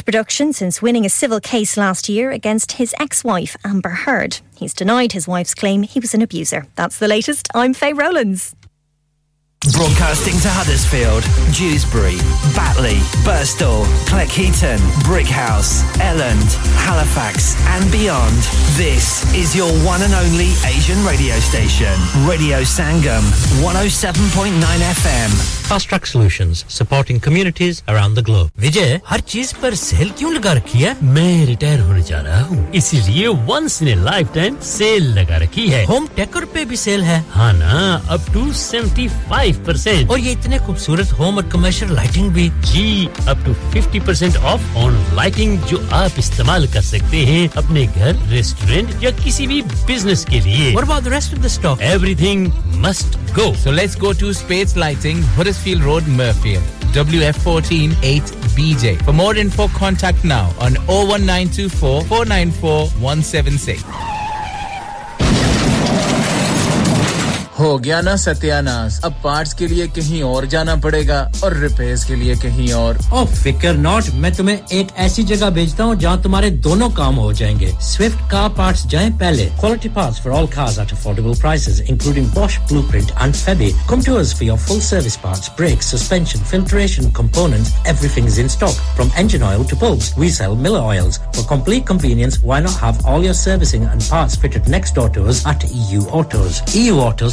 production since winning a civil case last year against his ex-wife, Amber Heard. He's denied his wife's claim he was an abuser. That's the latest. I'm Faye Rollins. Broadcasting to Huddersfield, Dewsbury, Batley, Birstall, Cleckheaton, Brickhouse, Elland, Halifax and beyond. This is your one and only Asian radio station, Radio Sangam, 107.9 FM. Fast Track Solutions, supporting communities around the globe. Vijay, हर चीज पर cell क्यों लगा रखी है? मैं retire होने जा रहा हूँ, इसीलिए once in a lifetime sale लगा रखी है. होम टेकर पे भी सेल है, हाँ ना, up to 75%. और ये इतने खूबसूरत होम और कमर्शियल लाइटिंग भी, जी, up to 50% off on lighting जो आप इस्तेमाल कर सकते हैं अपने घर, रेस्टोरेंट या किसी भी बिजनेस के लिए. What about the rest of the stock? Everything must go. So let's go to Space Lighting, Field Road, Murfield, WF148BJ. For more info, contact now on 01924 494 176. हो गया ना सत्यानाश, अब पार्ट्स के लिए कहीं और जाना पड़ेगा और रिपेयर्स के लिए कहीं और. ओ फिकर नॉट, मैं तुम्हें एक ऐसी जगह भेजता हूं जहां तुम्हारे दोनों काम हो जाएंगे. स्विफ्ट कार पार्ट्स जाएं पहले. Quality parts for all cars at affordable prices including Bosch, Blueprint and Febi. Come to us for your full service parts, brakes, suspension, filtration, components. Everything is in stock from engine oil to bulbs. We sell Miller oils. For complete convenience, why not have all your servicing and parts fitted next door to us at EU Autos. EU Autos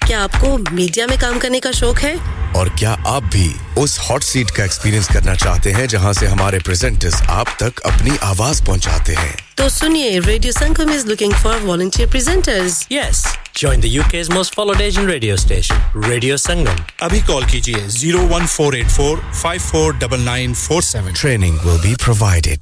क्या आपको media में काम करने का शौक है? और क्या आप भी उस हॉट सीट का एक्सपीरियंस करना चाहते हैं जहां से हमारे प्रेजेंटर्स आप तक अपनी आवाज पहुंचाते हैं? तो सुनिए, radio Sangam is looking for volunteer presenters. Yes, join the UK's most followed Asian radio station, Radio Sangam. Abhi call kijiye 01484549947. Training will be provided.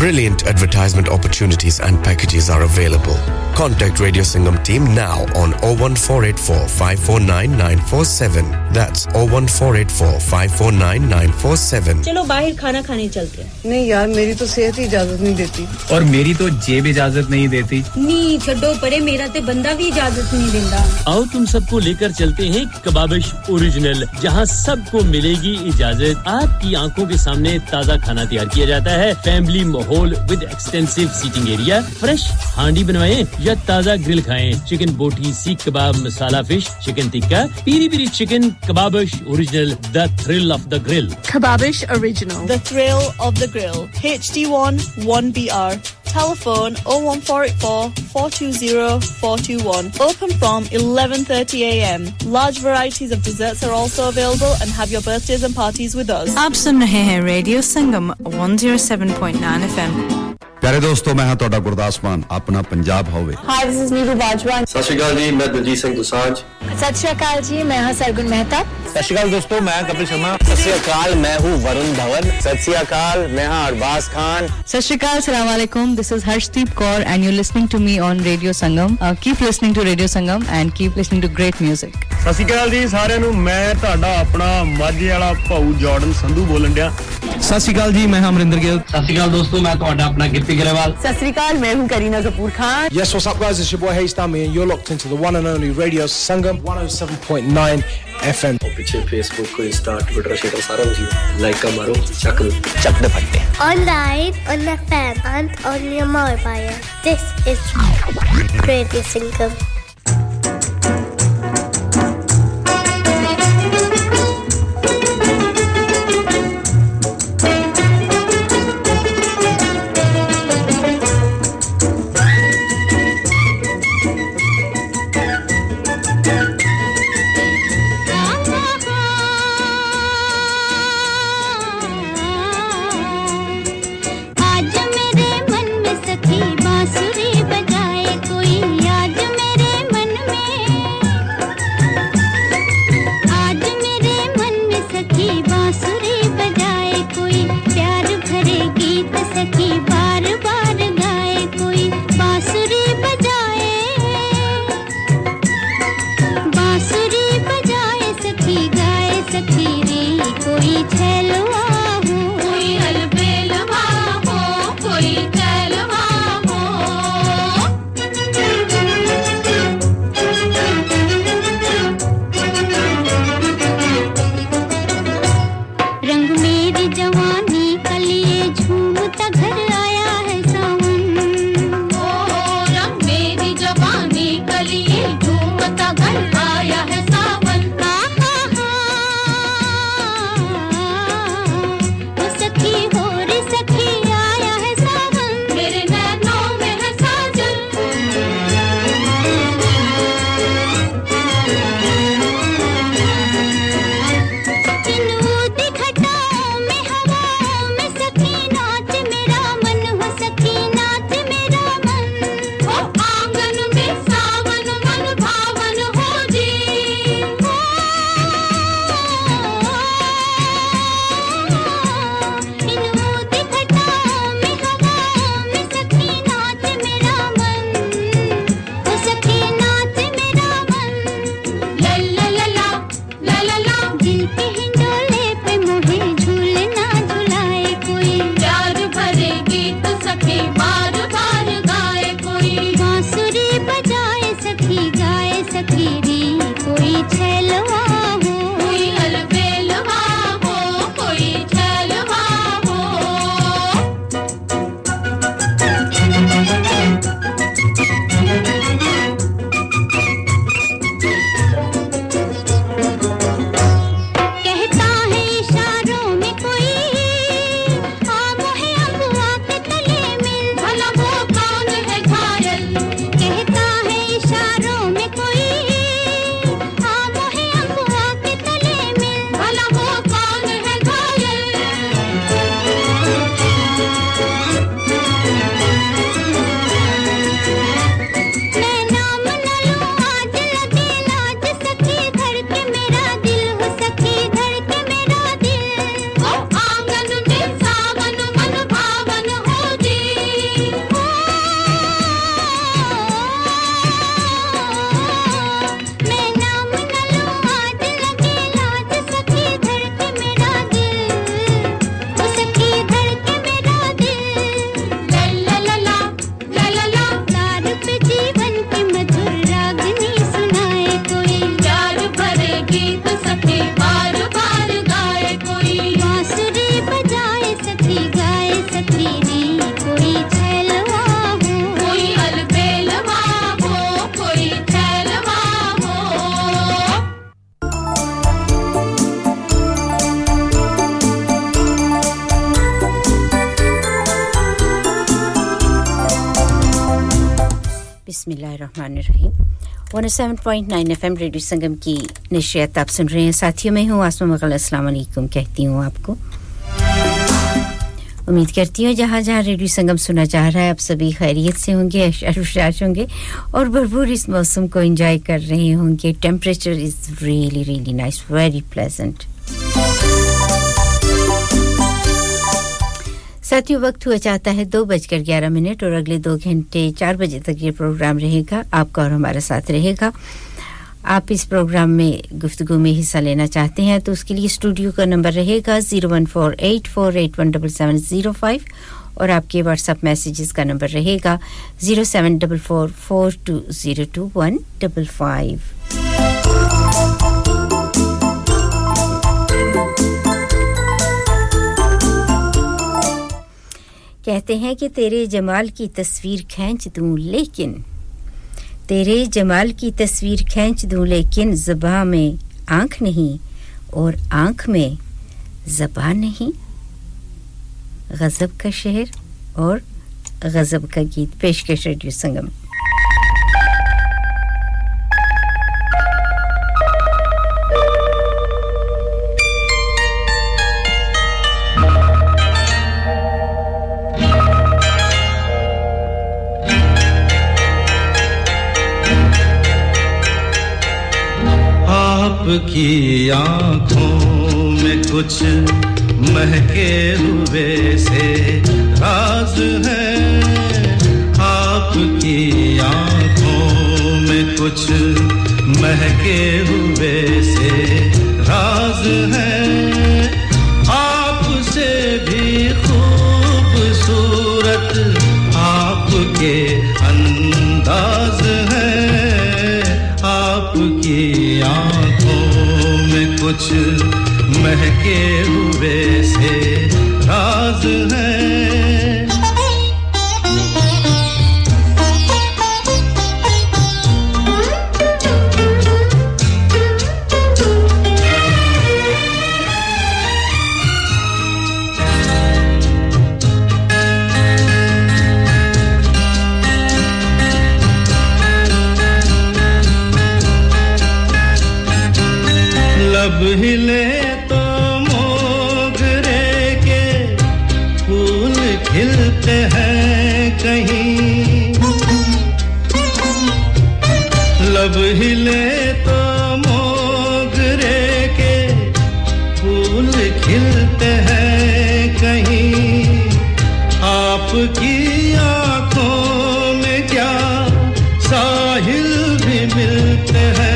Brilliant advertisement opportunities and packages are available. Contact Radio Sangam team now on 01484 549 947. That's 01484 549 947. चलो बाहर खाना खाने चलते हैं. नहीं यार, मेरी तो सेहत ही इजाजत नहीं देती. और मेरी तो जेब इजाजत नहीं देती. नहीं छोड़ो परे, मेरा तो बंदा भी इजाजत नहीं देता. आओ तुम सबको लेकर चलते हैं कबाबिश ओरिजिनल, जहां सबको मिलेगी इजाजत. आपकी आंखों के सामने ताजा खाना तैयार किया जाता है. फैमिली माहौल with extensive seating area. Fresh हांडी बनवाएं या ताजा ग्रिल खाएं. Chicken boti, seekh kebab, masala fish, chicken tikka, Piri Piri chicken. Kababish original, the thrill of the grill. Kababish original, the thrill of the grill. HD1 1BR. Telephone 01484 420 421. Open from 11:30 a.m. Large varieties of desserts are also available, and have your birthdays and parties with us. आप सुन रहे हैं Radio Sangam 107.9 FM. प्यारे दोस्तों, मैं हां तोड़ा गुरदास मान, अपना पंजाब होवे. Hi, this is Neeru Bajwa. Sat Shri अकाल जी, मैं दलजीत सिंह दोसांझ. सत श्री अकाल जी, मैं हां सरगुन मेहता. सत श्री अकाल दोस्तों, मैं कपिल शर्मा. सत श्री अकाल, मैं हूं वरुण धवन. सत श्री अकाल, मैं हां अरबाज खान. सत श्री अकाल, अस्सलाम वालेकुम. This is Harshdeep Kaur and you're listening to me on Radio Sangam. Keep listening to Radio Sangam and keep listening to great music. सत श्री अकाल जी सारिਆਂ ਨੂੰ, ਮੈਂ ਤੁਹਾਡਾ ਆਪਣਾ ਮਾਝੇ ਵਾਲਾ ਭਾਉ ਜਾਰਡਨ ਸੰਧੂ ਬੋਲਣ ਡਿਆ. ਸਤ ਸ਼੍ਰੀ ਅਕਾਲ ਜੀ, ਮੈਂ ਅਮਰਿੰਦਰ ਗਿੱਲ. ਸਤ ਸ਼੍ਰੀ ਅਕਾਲ ਦੋਸਤੋ, ਮੈਂ ਤੁਹਾਡਾ ਆਪਣਾ ਗਿੱਪੀ ਗਰੇਵਾਲ. ਸਤ ਸ਼੍ਰੀ ਅਕਾਲ, ਮੈਂ ਹੂੰ Kareena Kapoor Khan. Yes, what's up guys, it's your boy Haystami and you're locked into the one and only Radio Sangam 107.9 FM. ਪਿੱਛੇ Facebook, Insta, Twitter ਸ਼ੇਅਰ ਸਾਰਾ ਕੁਝ ਲਾਈਕ ਮਾਰੋ, ਚੱਕ ਦੇ ਫੱਟੇ. Online, on the fan and on your mobile. This is Radio Sangam. बिस्मिल्लाहिर्रहमानिर्रहीम 107.9 FM radio Sangam की नशियत आप सुन रहे हैं साथियों मैं हूं आसमा मगल अस्सलाम वालेकुम कहती हूं आपको उम्मीद करती हूं जहां-जहां रेडियो संगम सुना जा रहा है आप सभी खैरियत से होंगे खुशहाल होंगे और भरपूर इस मौसम को एंजॉय कर रहे होंगे temperature is really really nice very pleasant साथियों वक्त हुआ चाहता है 2:11 और अगले 2 घंटे 4 बजे तक ये प्रोग्राम रहेगा आपका और हमारा साथ रहेगा आप इस प्रोग्राम में गुफ्तगू में हिस्सा लेना चाहते हैं तो उसके लिए स्टूडियो का नंबर रहेगा 01484817705 और आपके WhatsApp मैसेजेस का नंबर रहेगा 07444202155 कहते हैं कि तेरे जमाल की तस्वीर खींच दूं लेकिन तेरे जमाल की तस्वीर खींच दूं लेकिन ज़बान में आंख नहीं और आंख में ज़बान नहीं गज़ब का शहर और गज़ब का गीत पेशकश रेडियो संगम की आँखों में कुछ महके हुए से राज है आपकी आँखों में कुछ महके हुए से राज है आपसे भी खूबसूरत आपके अंदाज है आपकी आँख कुछ महके हुए से राज है लब हिले तो मोगरे के फूल खिलते हैं कहीं लब हिले तो मोगरे के फूल खिलते हैं कहीं आपकी आंखों में क्या साहिल भी मिलते हैं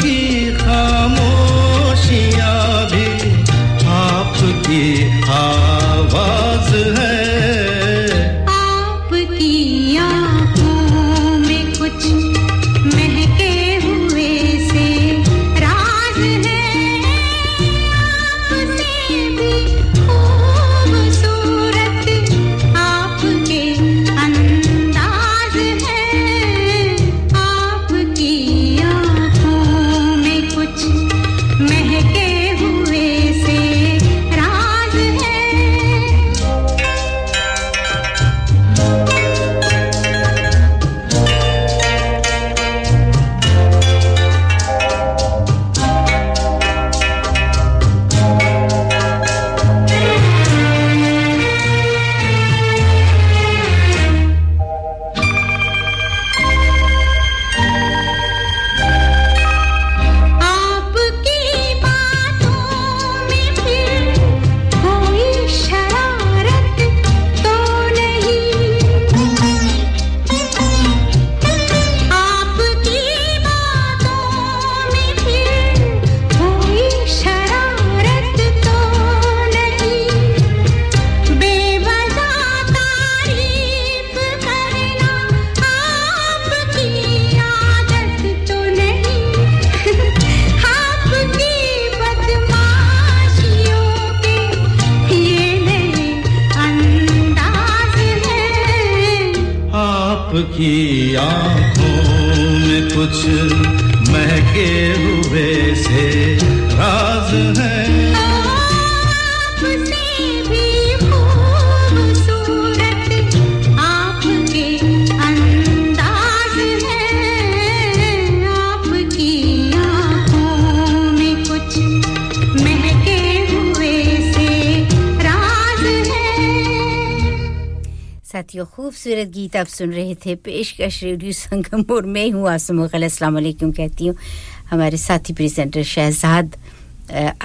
की खामोशियां भी आपकी आवाज है आपकी आँखों में कुछ महके हुए से राज है आपसे भी खूबसूरत आपके अंदाज है आपकी आपकी आँखों में कुछ महके हुए से राज है आपसे भी खूबसूरत आप साथियों खूबसूरत गीत आप सुन रहे थे पेशकश रेडियो संगम और मैं हूं आसम खल अस्सलाम वालेकुम कहती हूं हमारे साथी प्रेजेंटर शहजाद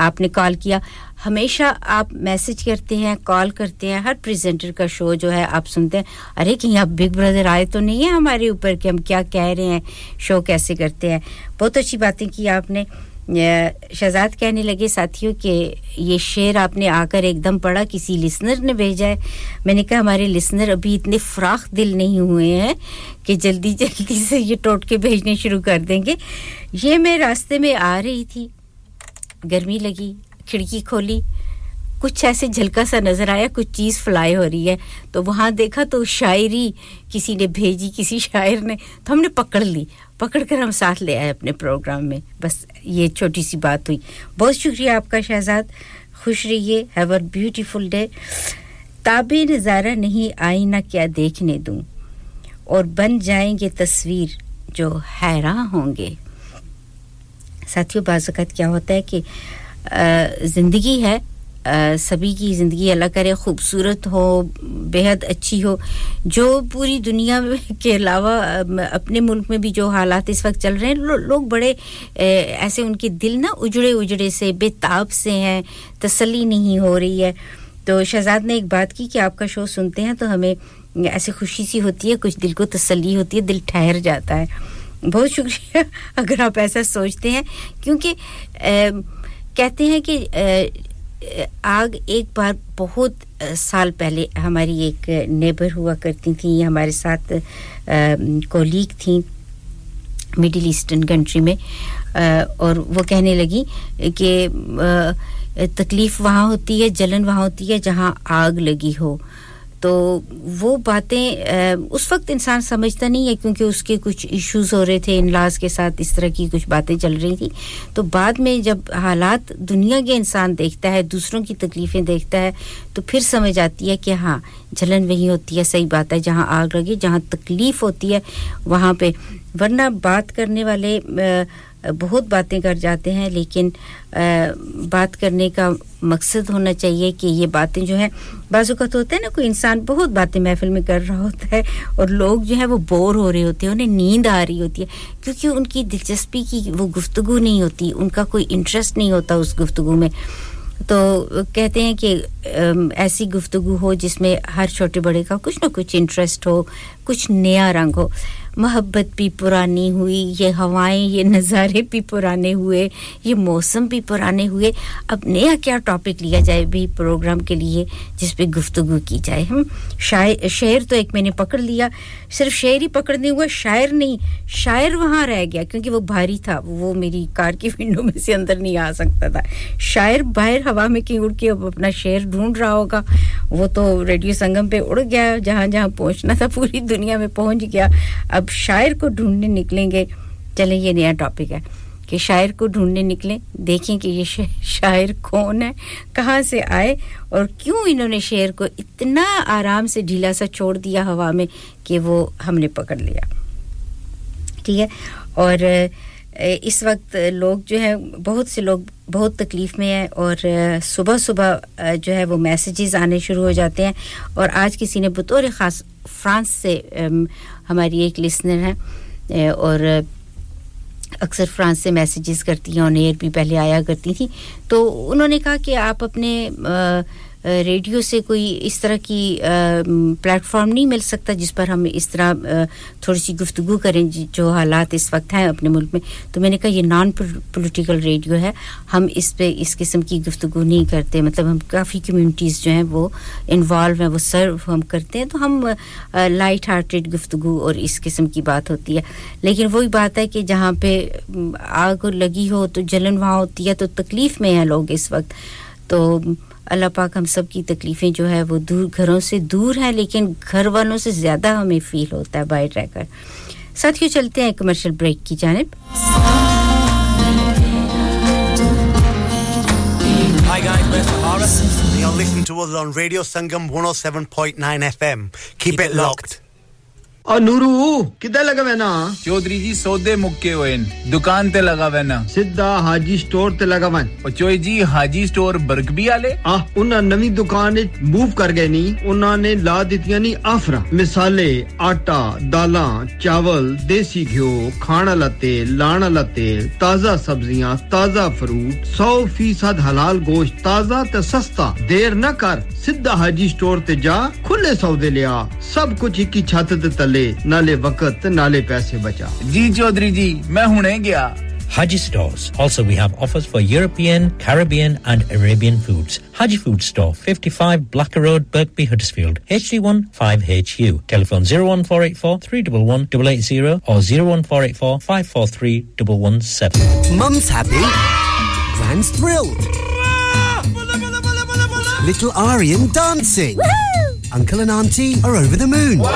आपने कॉल किया हमेशा आप मैसेज करते हैं कॉल करते हैं हर प्रेजेंटर का शो जो है आप सुनते हैं अरे कहीं आप बिग ब्रदर आए तो नहीं है हमारे ऊपर कि हम क्या कह रहे हैं शो कैसे करते हैं बहुत अच्छी बातें की आपने शहजाद कहने लगे साथियों कि ये शेर आपने आकर एकदम पढ़ा किसी लिसनर ने भेजा है मैंने कहा हमारे लिसनर अभी इतने फराख दिल नहीं हुए हैं कि जल्दी-जल्दी से ये टोटके भेजने शुरू कर देंगे ये मैं रास्ते में आ रही थी गर्मी लगी खिड़की खोली कुछ ऐसे झलका सा नजर आया कुछ चीज फ्लाई हो रही है तो वहां देखा तो शायरी किसी ने भेजी किसी शायर ने तो हमने पकड़ ली पकड़कर हम साथ ले आए अपने प्रोग्राम में बस ये छोटी सी बात हुई बहुत शुक्रिया आपका शहजाद खुश रहिए हैव अ ब्यूटीफुल डे ताबे नजारा नहीं आईना क्या देखने दूं और बन जाएंगे तस्वीर जो हैरान होंगे साथियों बाज़ वक़्त क्या होता है कि जिंदगी है सभी की ज़िंदगी अल्लाह करे खूबसूरत हो बेहद अच्छी हो जो पूरी दुनिया के अलावा अपने मुल्क में भी जो हालात इस वक्त चल रहे हैं लोग बड़े ऐसे उनके दिल ना उजड़े से बेताब से हैं तसल्ली नहीं हो रही है तो शहजाद ने एक बात की कि आपका शो सुनते हैं तो हमें ऐसे खुशी सी होती है कुछ दिल को तसल्ली होती है दिल ठहर जाता है बहुत शुक्रिया अगर आप ऐसा सोचते हैं क्योंकि कहते हैं कि आग एक बार बहुत साल पहले हमारी एक नेबर हुआ करती थी हमारे साथ कोलीग थी मिडिल ईस्टर्न कंट्री में और वो कहने लगी कि तकलीफ वहाँ होती है जलन वहाँ होती है जहाँ आग लगी हो तो वो बातें उस वक्त इंसान समझता नहीं है क्योंकि उसके कुछ इश्यूज हो रहे थे इनलाज के साथ इस तरह की कुछ बातें चल रही थी तो बाद में जब हालात दुनिया के इंसान देखता है दूसरों की तकलीफें देखता है तो फिर समझ आती है कि हाँ जलन वही होती है सही बात है जहाँ आग लगी जहाँ तकलीफ होती है वहाँ पे वरना बात करने वाले बहुत बातें कर जाते हैं लेकिन बात करने का मकसद होना चाहिए कि ये बातें जो है बाज़ों का तो होता है ना कोई इंसान बहुत बातें महफिल में कर रहा होता है और लोग जो है वो बोर हो रहे होते हैं उन्हें नींद आ रही होती है क्योंकि उनकी दिलचस्पी की वो गुफ्तगू नहीं होती उनका कोई इंटरेस्ट नहीं होता उस गुफ्तगू में तो कहते हैं कि ऐसी गुफ्तगू हो जिसमें हर छोटे बड़े का कुछ ना कुछ इंटरेस्ट हो कुछ नया रंग हो मोहब्बत भी पुरानी हुई ये हवाएं ये नज़ारे भी पुराने हुए ये मौसम भी पुराने हुए अब नया क्या टॉपिक लिया जाए भी प्रोग्राम के लिए जिस पे गुफ्तगू की जाए हम शायर तो एक मैंने पकड़ लिया सिर्फ शेर ही पकड़ नहीं हुआ शायर नहीं शायर वहां रह गया क्योंकि वो भारी था वो मेरी कार की विंडो में से अंदर नहीं आ सकता था शायर बाहर हवा में कहीं उड़ के अब अपना शेर ढूंढ रहा होगा वो तो रेडियो संगम पे उड़ गया जहां-जहां पहुंचना था पूरी दुनिया में पहुंच गया अब शायर को ढूंढने निकलेंगे चलें ये नया टॉपिक है कि शायर को ढूंढने निकलें देखें कि ये शायर कौन है कहां से आए और क्यों इन्होंने शेर को इतना आराम से ढीला सा छोड़ दिया हवा में कि वो हमने पकड़ लिया ठीक है और इस वक्त लोग जो है बहुत से लोग बहुत तकलीफ में हैं और सुबह-सुबह जो है वो मैसेजेस आने शुरू हो जाते हैं और आज किसी ने बतौर खास फ्रांस से हमारी एक लिसनर है और अक्सर फ्रांस से मैसेजेस करती हैं ऑन एयर भी पहले आया करती थी तो उन्होंने कहा कि आप अपने रेडियो से कोई इस तरह की प्लेटफॉर्म नहीं मिल सकता जिस पर हम इस तरह थोड़ी सी गुफ्तगू करें जो हालात इस वक्त हैं अपने मुल्क में तो मैंने कहा ये नॉन पॉलिटिकल रेडियो है हम इस पे इस किस्म की गुफ्तगू नहीं करते मतलब हम काफ़ी कम्युनिटीज़ जो हैं वो इन्वॉल्व हैं वो सर्व हम करते हैं तो हम लाइट हार्टेड गुफ्तगू और इस किस्म की बात होती है लेकिन वही बात है कि जहाँ पे आग लगी हो तो जलन वहाँ होती है तो तकलीफ़ में हैं लोग इस वक्त तो अल्लाह पाक हम सब की तकलीफें जो है वो दूर घरों से दूर हैं लेकिन घर वालों से ज्यादा हमें फील होता है बाहर रहकर साथियों चलते हैं कमर्शियल ब्रेक की जानिब Hi guys, this is Aris. You're listening to us on Radio Sangam 107.9 FM. Keep it locked. ओ नूरू किधर लगा वैना चौधरी जी सौदे मुक्के होएन दुकान ते लगा वैना सीधा हाजी स्टोर ते लगा वन ओ चोई जी हाजी स्टोर बर्गबी वाले आ उन्हां नवी दुकान इच मूव कर गए नी उन्हां ने ला दितियां नी आफरा मिसाले आटा दालां चावल देसी घियो खाना लते लाना लते ताजा सब्जियां ताजा फ्रूट 100% हलाल गोश्त ताजा ते सस्ता देर न कर सीधा हाजी स्टोर ते जा खुले सौदे लिया सब कुछ एक ही छत ते तले नाले वक्त नाले पैसे बचा जी चौधरी जी मैं हुने गया Haji Stores. Also, we have offers for European, Caribbean and Arabian foods. Haji Food Store, 55 Blacker Road, Birkby, Huddersfield, HD1 5HU. Telephone 01484 311 880 or 01484 543 117. Mum's happy. Grand's thrilled. Little Aryan dancing. Woohoo! Uncle and Auntie are over the moon. Wow!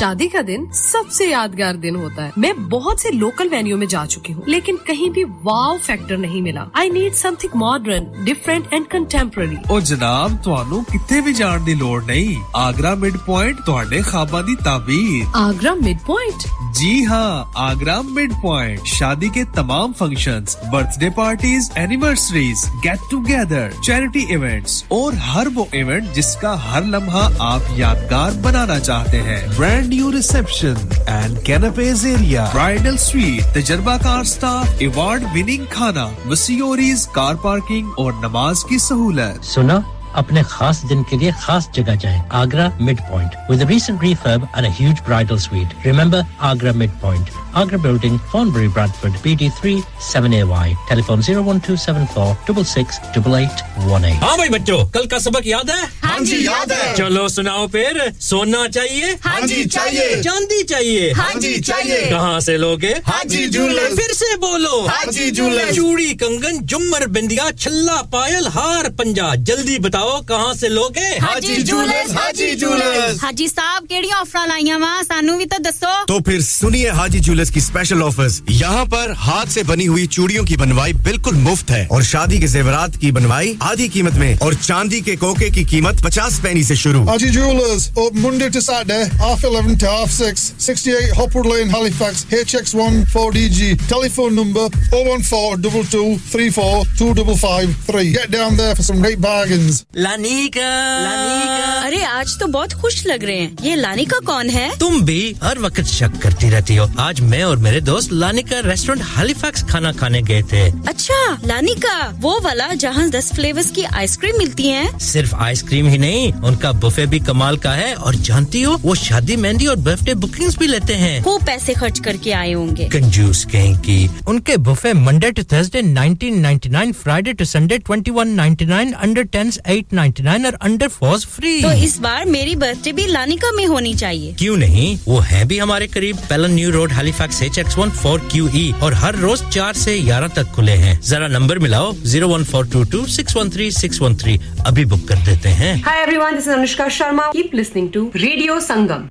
शादी का दिन सबसे यादगार दिन होता है मैं बहुत से लोकल वेन्यू में जा चुकी हूँ लेकिन कहीं भी वाव फैक्टर नहीं मिला I need something modern different and contemporary ओ जनाब ਤੁਹਾਨੂੰ ਕਿਤੇ ਵੀ ਜਾਣ ਦੀ ਲੋੜ ਨਹੀਂ ਆਗਰਾ ਮਿਡ ਪੁਆਇੰਟ ਤੁਹਾਡੇ ਖਾਬਾਂ ਦੀ ਤਾਬੀਰ ਆਗਰਾ ਮਿਡ ਪੁਆਇੰਟ जी हां आगरा मिड पॉइंट शादी के तमाम functions birthday parties anniversaries get together charity events और हर वो इवेंट जिसका हर लम्हा आप यादगार बनाना चाहते हैं brand new reception and कैनपेज area bridal suite तजुर्बाकार स्टाफ अवार्ड विनिंग खाना मसियोरीज कार पार्किंग और नमाज की सहूलत सुना अपने खास दिन के लिए खास जगह जाएं Agra Midpoint with a recent refurb and a huge bridal suite remember Agra Midpoint Agra Building Thornbury Bradford BD3 7AY telephone 01274 668818 हां भाई बच्चों कल का सबक याद है हां जी याद है चलो सुनाओ फिर सोना चाहिए हां जी चाहिए चांदी चाहिए हां जी चाहिए कहां से लोगे हाजी जूलर्स फिर से बोलो हाजी जूलर्स चूड़ी कंगन झुमर बिंदिया छल्ला पायल हार पंजा जल्दी बताओ कहां से लोगे हाजी जूलर्स हाजी जूलर्स हाजी साहब केडी ऑफर लाईया वा सानू भी तो दसो तो फिर सुनिए हाजी जूलर्स की स्पेशल ऑफर्स यहां पर हाथ से बनी हुई चूड़ियों की बनवाई बिल्कुल मुफ्त है और शादी के जेवरात की बनवाई आधी कीमत में और चांदी के कोके की कीमत 50 पैसे से शुरू Haji jewellers open Monday to Saturday half 11 to half 6 68 Hopwood Lane Halifax HX1 4DG telephone number 01422342553 get down there for some great bargains लानिका लानिका अरे आज तो बहुत खुश लग रहे हैं ये लानिका कौन है तुम भी हर वक्त शक करती रहती हो आज मैं और मेरे दोस्त लानिका रेस्टोरेंट हैलिफैक्स खाना खाने गए थे अच्छा लानिका वो वाला जहां 10 फ्लेवर्स की आइसक्रीम मिलती हैं सिर्फ आइसक्रीम ही नहीं उनका बुफे भी कमाल का है और जानती हो वो शादी मेहंदी और बर्थडे बुकिंग्स भी लेते हैं खूब पैसे खर्च करके आए होंगे कंजूस कहीं की उनके buffet Monday to Thursday 1999 Friday to Sunday 2199 under 10s 899 और under 4s free. तो इस बार मेरी बर्थडे भी लानिका में होनी चाहिए। क्यों नहीं? वो है भी हमारे करीब Pellon New Road Halifax HX1 4QE और हर रोज 4 से 11 तक खुले हैं। जरा नंबर मिलाओ 01422613613 अभी बुक कर देते हैं। Hi everyone, this is Anushka Sharma. Keep listening to Radio Sangam.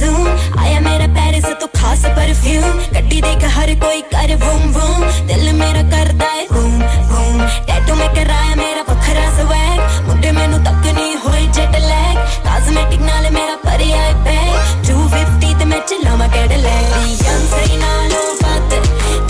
Zoom aaya mera paris to khas perfume gaddi dekh har koi kar boom boom dil mera karda hai boom boom tattoo mein karaya mera vakhra swag mudde mainu tak nahi hoye jet lag cosmetic naal mera pare aaye pay 250 te main chilla ma Cadillac young say na no baat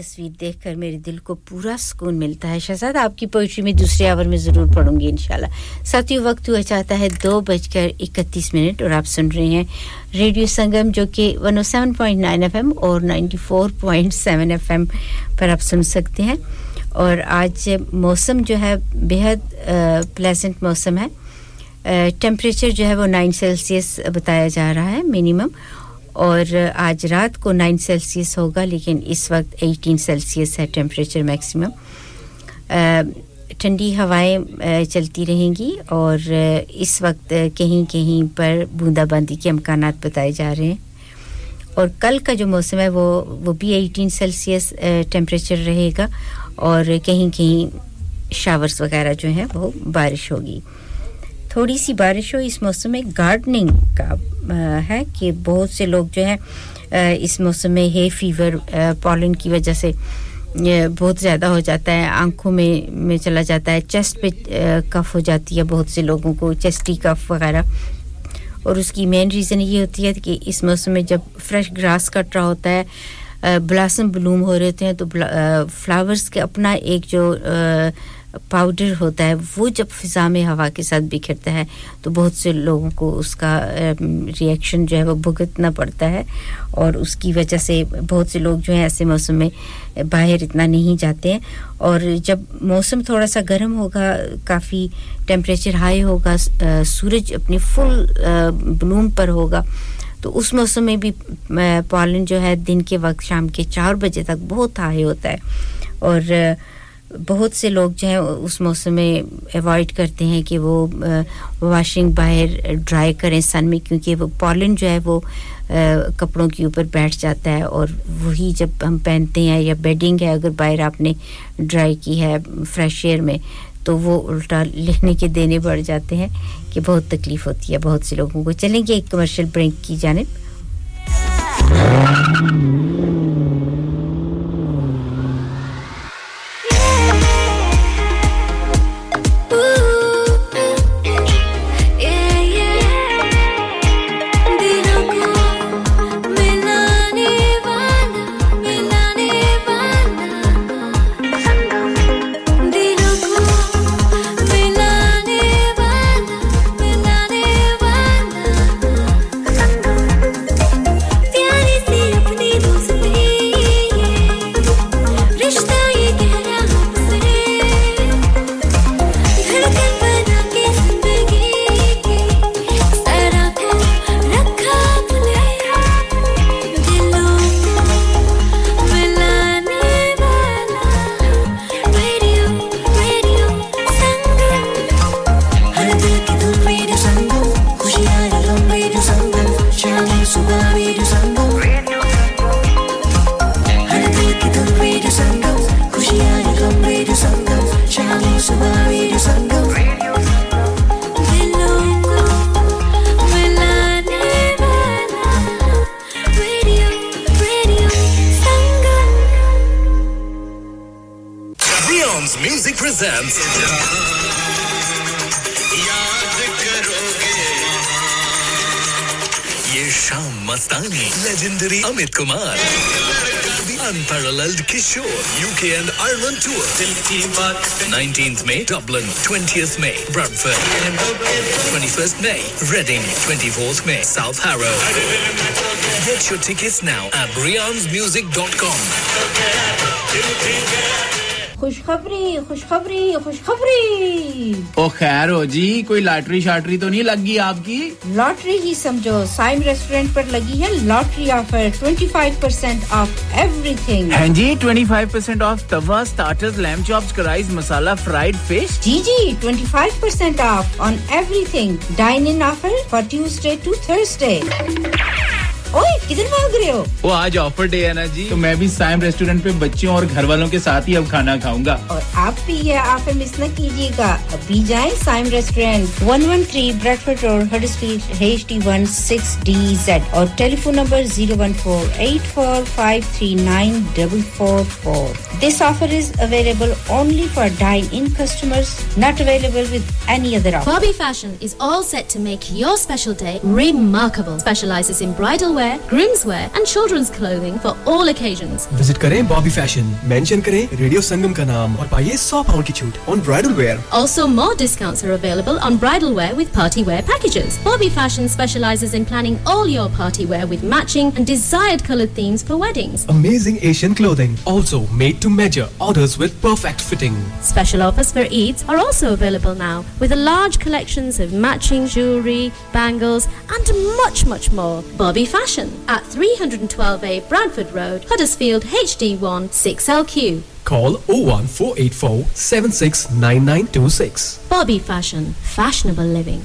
तस्वीर देखकर मेरे दिल को पूरा सुकून मिलता है शहजाद आपकी पोएट्री में दूसरे आवर में जरूर पढ़ूंगी इंशाल्लाह साथियों वक्त हुआ चाहता है 2:31 और आप सुन रहे हैं रेडियो संगम जो कि 107.9 एफएम और 94.7 एफएम पर आप सुन सकते हैं और आज मौसम जो है बेहद प्लेजेंट मौसम है टेंपरेचर जो है वो 9 सेल्सियस बताया जा रहा है मिनिमम और आज रात को 9 सेल्सियस होगा लेकिन इस वक्त 18 सेल्सियस है टेंपरेचर मैक्सिमम ठंडी हवाएं चलती रहेंगी और इस वक्त कहीं-कहीं पर बूंदाबांदी के इम्कानात बताए जा रहे हैं और कल का जो मौसम है वो भी 18 सेल्सियस टेंपरेचर रहेगा और कहीं-कहीं शावर्स वगैरह जो हैं वो बारिश होगी थोड़ी सी बारिश हो इस मौसम में गार्डनिंग का है कि बहुत से लोग जो हैं इस मौसम में हे फीवर पॉलन की वजह से ये बहुत ज्यादा हो जाता है आंखों में चला जाता है चेस्ट पे कफ हो जाती है बहुत से लोगों को चेस्टी कफ वगैरह और उसकी मेन रीजन ये होती है कि इस मौसम में जब फ्रेश ग्रास कट रहा होता है ब्लॉसम ब्लूम हो रहे होते हैं तो फ्लावर्स के अपना एक जो पाउडर होता है वो जब फिजा में हवा के साथ बिखरता है तो बहुत से लोगों को उसका रिएक्शन जो है वो भुगतना पड़ता है और उसकी वजह से बहुत से लोग जो हैं ऐसे मौसम में बाहर इतना नहीं जाते हैं और जब मौसम थोड़ा सा गर्म होगा काफी टेंपरेचर हाई होगा सूरज अपने फुल ब्लूम पर होगा तो उस मौसम में भी पॉलन जो है दिन के वक्त शाम के 4 बजे तक बहुत हाई होता है और बहुत से लोग जो हैं उस मौसम में अवॉइड करते हैं कि वो वॉशिंग बाहर ड्राई करें सन में क्योंकि वो पॉलन जो है वो कपड़ों के ऊपर बैठ जाता है और वही जब हम पहनते हैं या बेडिंग है अगर बाहर आपने ड्राई की है फ्रेश एयर में तो वो उल्टा लेने के देने बढ़ जाते हैं कि बहुत तकलीफ होती है बहुत से लोगों को चलेंगे एक कमर्शियल ब्रेक की जानिब Amit Kumar, Unparalleled Kishore, UK and Ireland Tour, 19th May, Dublin, 20th May, Bradford, 21st May, Reading, 24th May, South Harrow. Get your tickets now at briansmusic.com. खुशखबरी ओ खैर हो जी कोई लॉटरी शाटरी तो नहीं लगी आपकी लॉटरी ही समझो साइम रेस्टोरेंट पर लगी है लॉटरी ऑफर 25% ऑफ एवरीथिंग हां जी 25% off tawa starters lamb chops कराइज masala fried fish जी जी 25% off on everything dine in offer for Tuesday to Thursday ओए किधर भाग रहे हो वो आज ऑफर डे है ना जी तो मैं भी साइम रेस्टोरेंट पे बच्चों और घर वालों के साथ ही अब खाना खाऊंगा और आप भी ये ऑफर मिस ना कीजिएगा अभी जाएं Saim restaurant 113 Bradford road Huddersfield HD16DZ और telephone number 01484539444 This offer is available only for dine-in customers not available with any other offer Bobby Fashion is all set to make your special day remarkable specializes in bridal wear groomswear and children's clothing for all occasions. Visit करें Bobby Fashion. Mention करें Radio Sangam का नाम और पाइए 100 pound की छूट on bridal wear. Also, more discounts are available on bridal wear with party wear packages. Bobby Fashion specializes in planning all your party wear with matching and desired colored themes for weddings. Amazing Asian clothing, also made to measure. Orders with perfect fitting. Special offers for Eids are also available now with a large collections of matching jewelry, bangles, and much more. Bobby Fashion. At 312A Bradford Road, Huddersfield HD1 6LQ. Call 01484 769926. Bobby Fashion, fashionable living.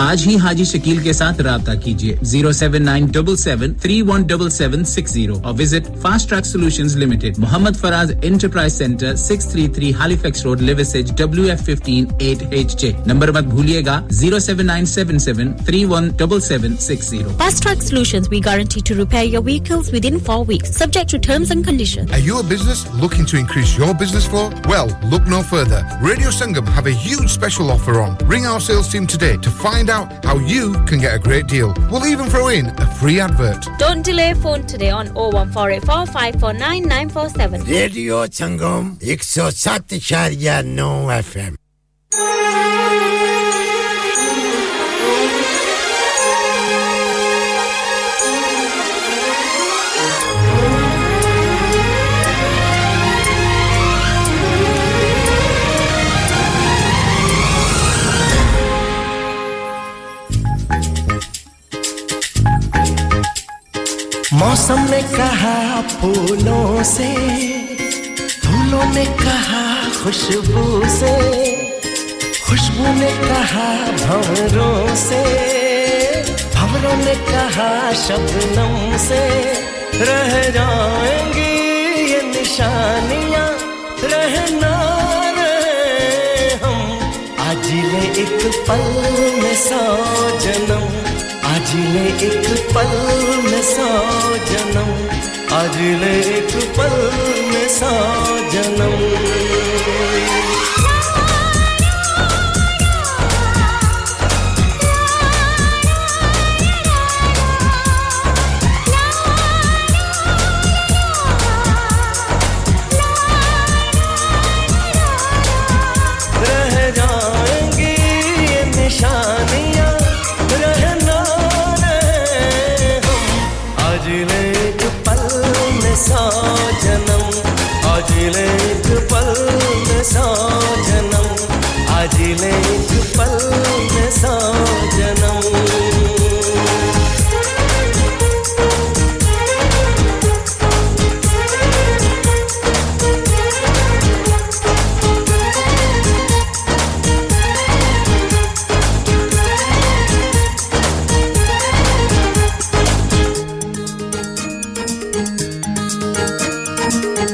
आज ही हाजी शकील के साथ राबता कीजिए 07977317760 और visit fast track solutions limited, Mohammad Faraz enterprise centre, 633 Halifax road, Liversedge, WF15 8HJ। Number मत भूलिएगा 07977317760. Fast Track Solutions, we guarantee to repair your vehicles within 4 weeks, subject to terms and conditions. Are you a business looking to increase your business flow? Well, look no further. Radio Sangam have a huge special offer on. Ring our sales team today to find out how you can get a great deal. We'll even throw in a free advert. Don't delay, phone today on 01484 549 947. Radio Sangam 107.9 FM. मौसम ने कहा फूलों से, फूलों ने कहा खुशबू से, खुशबू ने कहा भंवरों से, भंवरों ने कहा शबनम से, रह जाएंगी ये निशानियां, रहना रहे हम, आज ले एक पल में सनम, आज ले एक पल में सौ जन्म, आज ले एक पल में सौ जन्म.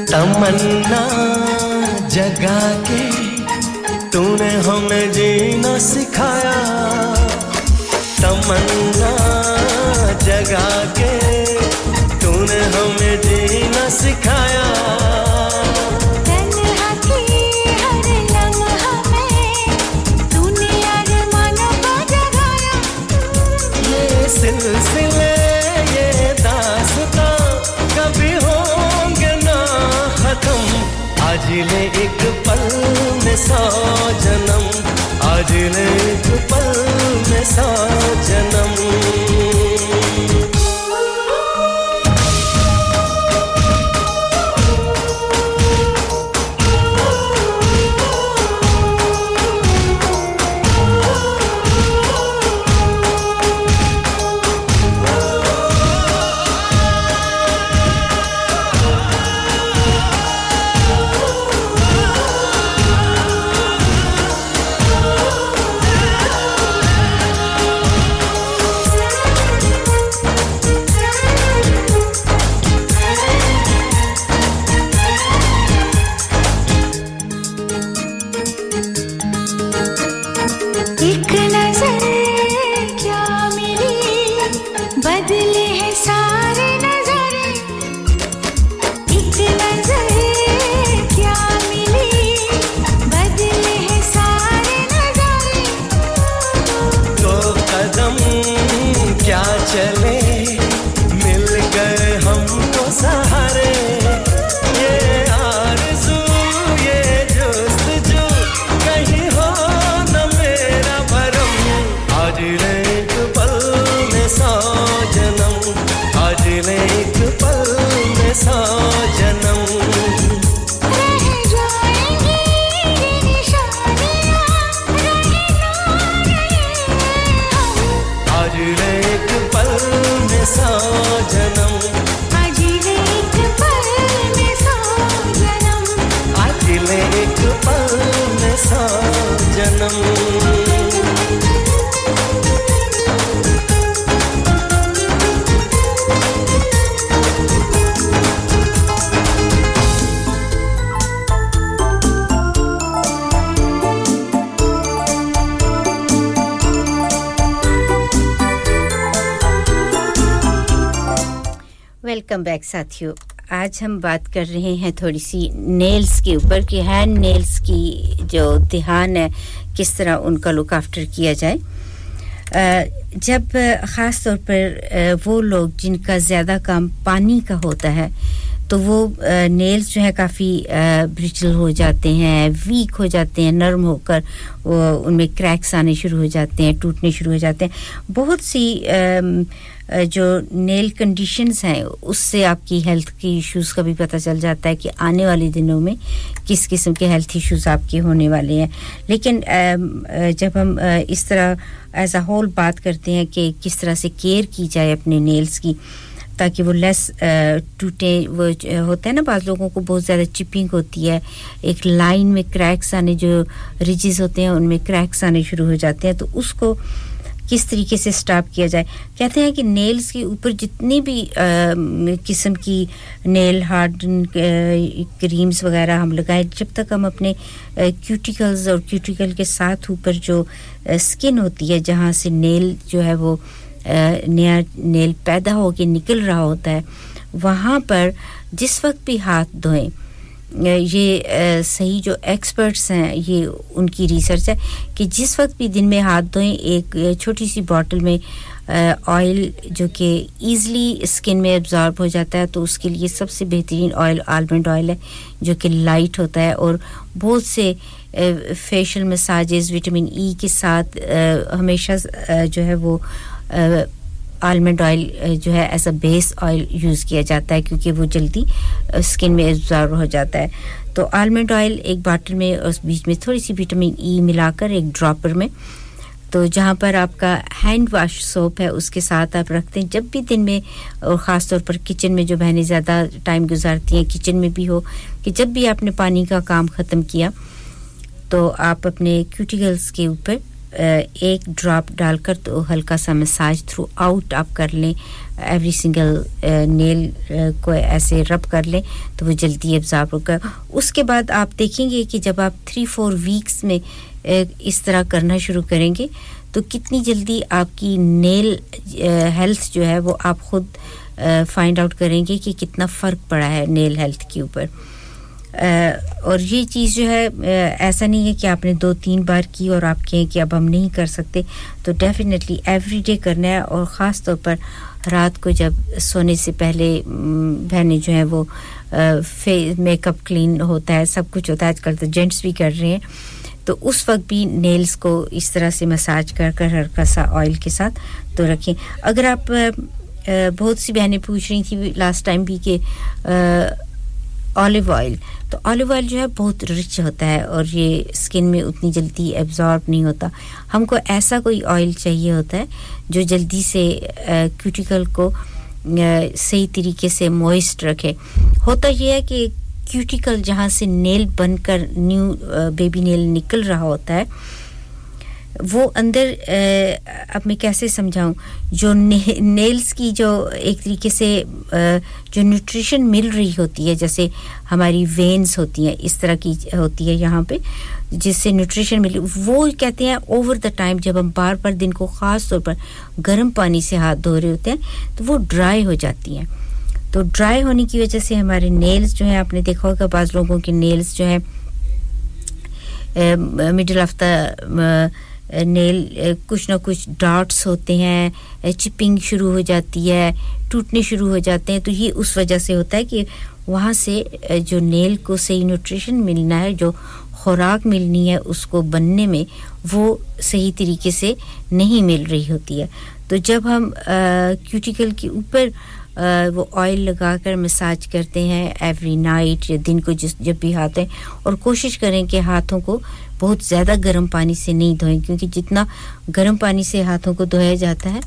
तमन्ना जगा के तूने हमें जीना सिखाया, तमन्ना जगा के तूने हमें जीना सिखाया, तन्हा की हर लम्हा में तूने अरमान को जगाया. ये सिलसिले ये दास्तां कभी होंगे ना खत्म, आज ले एक पल में सौ जन्म, आज ले एक पल में सौ जन्म. चले मिल गए हमको सहारे. वेलकम बैक साथियों आज हम बात कर रहे हैं थोड़ी सी नेल्स के ऊपर कि हैंड नेल्स की जो ध्यान है किस तरह उनका लुक आफ्टर किया जाए जब खास तौर पर वो लोग जिनका ज़्यादा काम पानी का होता है तो वो नेल्स जो है काफ़ी ब्रिटल हो जाते हैं वीक हो जाते हैं नरम होकर उनमें क्रैक्स आने शुरू हो जाते हैं टूटने शुरू हो जाते हैं बहुत सी जो नेल कंडीशंस हैं उससे आपकी हेल्थ की इश्यूज का भी पता चल जाता है कि आने वाले दिनों में किस किस्म के हेल्थ इश्यूज आपके होने वाले हैं लेकिन जब हम इस तरह एज अ होल बात करते हैं कि किस तरह से केयर की जाए अपने नेल्स की ताकि वो लेस टूटे वो होता है ना बाज़ लोगों को बहुत ज़्यादा चिपिंग होती है एक लाइन में क्रैक्स आने जो रिजेस होते हैं उनमें क्रैक्स आने शुरू हो जाते हैं तो उसको किस तरीके से स्टॉप किया जाए कहते हैं कि नेल्स के ऊपर जितनी भी किस्म की नेल हार्डन क्रीम्स वगैरह हम लगाएं जब तक हम अपने क्यूटिकल्स और क्यूटिकल के साथ ऊपर जो स्किन होती है जहां से नेल जो है वो नया नेल पैदा होके निकल रहा होता है वहां पर जिस वक्त भी हाथ धोएं ये सही जो एक्सपर्ट्स हैं ये उनकी रिसर्च है कि जिस वक्त भी दिन में हाथ धोएं एक छोटी सी बॉटल में ऑयल जो कि इजीली स्किन में एब्जॉर्ब हो जाता है तो उसके लिए सबसे बेहतरीन ऑयल आलमंड ऑयल है जो कि लाइट होता है और बहुत से फेशियल मसाजेस विटामिन ई के साथ हमेशा जो है वो आलमंड ऑयल जो है as a base oil use किया जाता है क्योंकि वो जल्दी स्किन में एब्जॉर्ब हो जाता है तो आलमंड ऑयल एक बॉटल में और बीच में थोड़ी सी विटामिन ई मिलाकर एक ड्रॉपर में तो जहाँ पर आपका हैंड वॉश सोप है उसके साथ आप रखते हैं जब भी दिन में और ख़ास तौर पर किचन में जो बहनें ज़्यादा टाइम गुजारती हैं किचन में भी हो कि जब भी आपने पानी का काम ख़त्म किया तो आप अपने क्यूटिकल्स के ऊपर एक ड्रॉप डालकर तो हल्का सा मसाज थ्रू आउट आप कर लें एवरी सिंगल नेल को ऐसे रब कर लें तो वो जल्दी एब्जॉर्ब होगा उसके बाद आप देखेंगे कि जब आप 3-4 वीक्स में इस तरह करना शुरू करेंगे तो कितनी जल्दी आपकी नेल हेल्थ जो है वो आप खुद फाइंड आउट करेंगे कि कितना फ़र्क पड़ा है नेल हेल्थ के ऊपर और ये चीज़ जो है ऐसा नहीं है कि आपने 2-3 बार की और आप कहें कि अब हम नहीं कर सकते तो डेफिनेटली एवरीडे करना है और ख़ास तौर पर रात को जब सोने से पहले बहनें जो हैं वो फेस मेकअप क्लीन होता है सब कुछ होता है आजकल तो जेंट्स भी कर रहे हैं तो उस वक्त भी नेल्स को इस तरह से मसाज कर कर हल्का सा ऑयल के साथ तो रखें अगर आप बहुत सी बहनें पूछ रही थी लास्ट टाइम भी कि ऑलिव ऑयल तो ऑलिव ऑयल जो है बहुत रिच होता है और ये स्किन में उतनी जल्दी एब्जॉर्ब नहीं होता हमको ऐसा कोई ऑयल चाहिए होता है जो जल्दी से क्यूटिकल को सही तरीके से मॉइस्ट रखे होता यह है कि क्यूटिकल जहाँ से नेल बनकर न्यू बेबी नेल निकल रहा होता है वो अंदर अब मैं कैसे समझाऊं जो नेल्स की जो एक तरीके से जो न्यूट्रिशन मिल रही होती है जैसे हमारी वेन्स होती हैं इस तरह की होती है यहाँ पे जिससे न्यूट्रिशन मिली वो कहते हैं ओवर द टाइम जब हम बार बार दिन को ख़ास तौर पर गर्म पानी से हाथ धो रहे होते हैं तो वो ड्राई हो जाती हैं तो ड्राई होने की वजह से हमारे नेल्स जो है आपने देखा होगा बाज़ लोगों के नेल्स जो है मिडल ऑफ द नेल कुछ ना कुछ डॉट्स होते हैं चिपिंग शुरू हो जाती है टूटने शुरू हो जाते हैं तो ये उस वजह से होता है कि वहाँ से जो नेल को सही न्यूट्रिशन मिलना है जो खुराक मिलनी है उसको बनने में वो सही तरीके से नहीं मिल रही होती है तो जब हम क्यूटिकल के ऊपर वो ऑयल लगाकर मसाज करते हैं एवरी नाइट या दिन को जब भी हाथ है और कोशिश करें कि हाथों को बहुत ज़्यादा गर्म पानी से नहीं धोएं क्योंकि जितना गर्म पानी से हाथों को धोया जाता है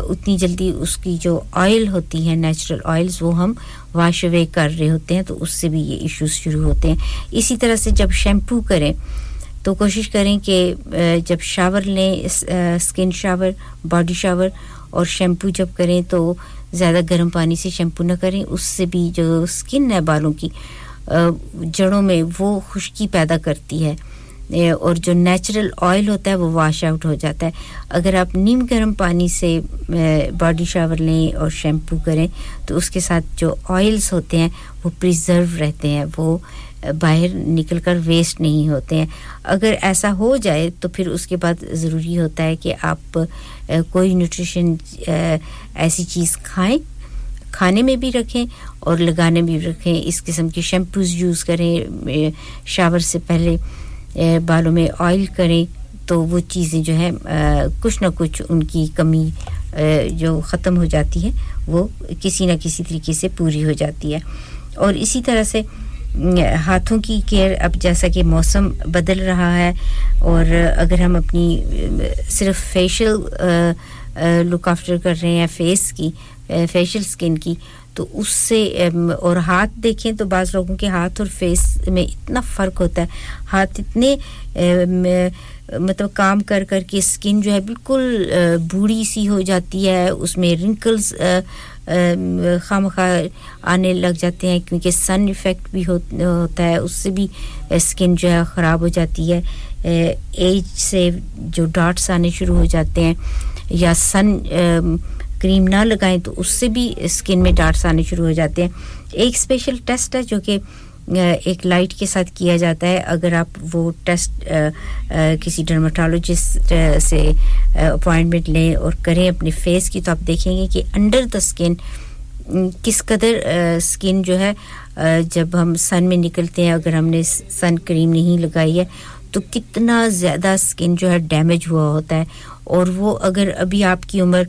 उतनी जल्दी उसकी जो ऑयल होती है नेचुरल ऑयल्स वो हम वॉश अवे कर रहे होते हैं तो उससे भी ये इश्यूज शुरू होते हैं इसी तरह से जब शैम्पू करें तो कोशिश करें कि जब शावर लें स्किन शावर बॉडी शावर और शैम्पू जब करें तो ज़्यादा गर्म पानी से शैम्पू ना करें उससे भी जो स्किन है बालों की जड़ों में वो खुश्की पैदा करती है और जो नेचुरल ऑयल होता है वो वॉश आउट हो जाता है अगर आप नीम गर्म पानी से बॉडी शावर लें और शैम्पू करें तो उसके साथ जो ऑयल्स होते हैं वो प्रिजर्व रहते हैं वो बाहर निकलकर वेस्ट नहीं होते हैं अगर ऐसा हो जाए तो फिर उसके बाद ज़रूरी होता है कि आप कोई न्यूट्रिशन ऐसी चीज़ खाएं खाने में भी रखें और लगाने में भी रखें इस किस्म के शैम्पूज़ यूज़ करें शावर से पहले बालों में ऑयल करें तो वो चीज़ें जो है कुछ ना कुछ उनकी कमी जो ख़त्म हो जाती है वो किसी ना किसी तरीके से पूरी हो जाती है और इसी तरह से हाथों की केयर अब जैसा कि मौसम बदल रहा है और अगर हम अपनी सिर्फ फेशियल लुक आफ्टर कर रहे हैं फेस की फेशियल स्किन की तो उससे और हाथ देखें तो बाज़ लोगों के हाथ और फेस में इतना फ़र्क होता है हाथ इतने मतलब काम कर कर के स्किन जो है बिल्कुल बूढ़ी सी हो जाती है उसमें रिंकल्स खामखा आने लग जाते हैं क्योंकि सन इफेक्ट भी होता है उससे भी स्किन जो है ख़राब हो जाती है एज से जो डॉट्स आने शुरू हो जाते हैं या सन क्रीम ना लगाएं तो उससे भी स्किन में डार्ट्स आने शुरू हो जाते हैं एक स्पेशल टेस्ट है जो कि एक लाइट के साथ किया जाता है अगर आप वो टेस्ट किसी डर्मेटोलॉजिस्ट से अपॉइंटमेंट लें और करें अपने फेस की तो आप देखेंगे कि अंडर द स्किन किस कदर स्किन जो है जब हम सन में निकलते हैं अगर हमने सन क्रीम नहीं लगाई है तो कितना ज़्यादा स्किन जो है डैमेज हुआ होता है और वो अगर अभी आपकी उम्र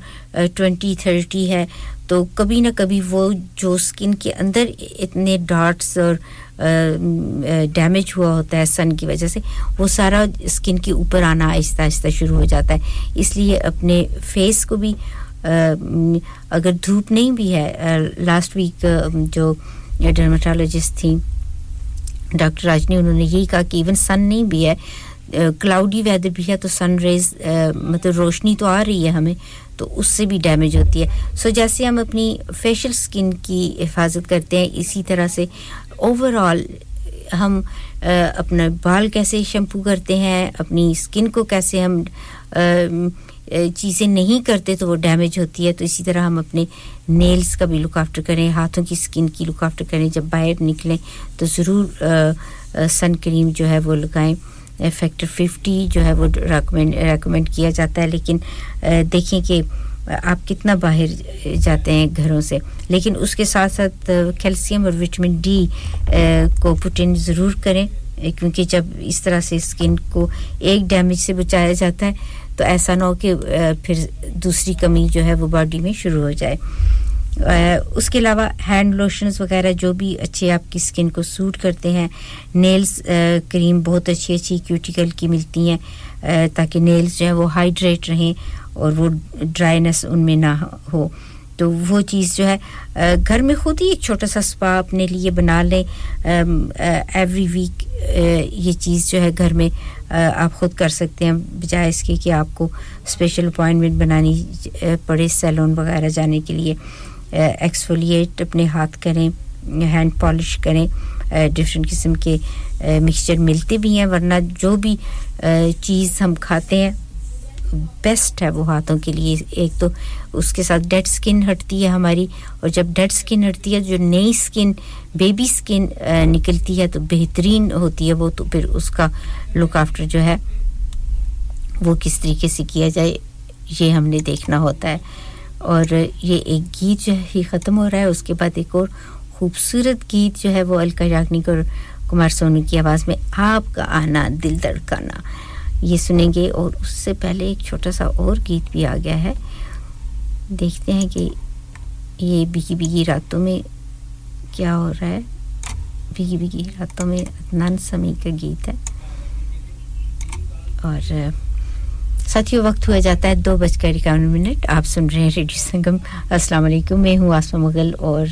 20-30 है तो कभी ना कभी वो जो स्किन के अंदर इतने डॉट्स और डैमेज हुआ होता है सन की वजह से वो सारा स्किन के ऊपर आना आहिस्ता आहिस्ता शुरू हो जाता है इसलिए अपने फेस को भी अगर धूप नहीं भी है लास्ट वीक जो डर्मेटोलॉजिस्ट थी डॉक्टर राजनी उन्होंने यही कहा कि इवन सन नहीं भी है क्लाउडी वेदर भी है तो सन रेज मतलब रोशनी तो आ रही है हमें तो उससे भी डैमेज होती है सो जैसे हम अपनी फेशियल स्किन की हिफाजत करते हैं इसी तरह से ओवरऑल हम अपने बाल कैसे शैम्पू करते हैं अपनी स्किन को कैसे हम चीज़ें नहीं करते तो वो डैमेज होती है तो इसी तरह हम अपने नेल्स का भी लुक आफ्टर करें हाथों की स्किन की लुक आफ्टर करें जब बाहर निकलें तो ज़रूर सन क्रीम जो है वो लगाएं फैक्टर 50 जो है वो रेकमेंड किया जाता है लेकिन देखें कि आप कितना बाहर जाते हैं घरों से लेकिन उसके साथ साथ कैल्शियम और विटामिन डी को पुट इन ज़रूर करें क्योंकि जब इस तरह से स्किन को एक डैमेज से बचाया जाता है तो ऐसा ना हो कि फिर दूसरी कमी जो है वो बॉडी में शुरू हो जाए उसके अलावा हैंड लोशंस वगैरह जो भी अच्छे आपकी स्किन को सूट करते हैं नेल्स क्रीम बहुत अच्छी अच्छी क्यूटिकल की मिलती हैं ताकि नेल्स जो है वो हाइड्रेट रहें और वो ड्राइनेस उनमें ना हो तो वो चीज़ जो है घर में खुद ही एक छोटा सा स्पा अपने लिए बना लें एवरी वीक ये चीज़ जो है घर में आप खुद कर सकते हैं बजाय इसके कि आपको स्पेशल अपॉइंटमेंट बनानी पड़े सैलून वगैरह जाने के लिए एक्सफोलिएट अपने हाथ करें हैंड पॉलिश करें डिफरेंट किस्म के मिक्सचर मिलते भी हैं वरना जो भी चीज़ हम खाते हैं बेस्ट है वो हाथों के लिए एक तो उसके साथ डेड स्किन हटती है हमारी और जब डेड स्किन हटती है जो नई स्किन बेबी स्किन निकलती है तो बेहतरीन होती है वो तो फिर उसका लुक आफ्टर जो है वो किस तरीके से किया जाए ये हमने देखना होता है और ये एक गीत जो ही ख़त्म हो रहा है उसके बाद एक और खूबसूरत गीत जो है वो अलका याग्निक और कुमार सोनू की आवाज़ में आपका आना दिल धड़काना ये सुनेंगे और उससे पहले एक छोटा सा और गीत भी आ गया है देखते हैं कि ये भीगी भीगी रातों में क्या हो रहा है भीगी भीगी रातों में अदनान समी का गीत है और साथियों वक्त हुआ जाता है 2:51 आप सुन रहे हैं रेडियो संगम अस्सलाम वालेकुम मैं हूँ आसमा मुगल और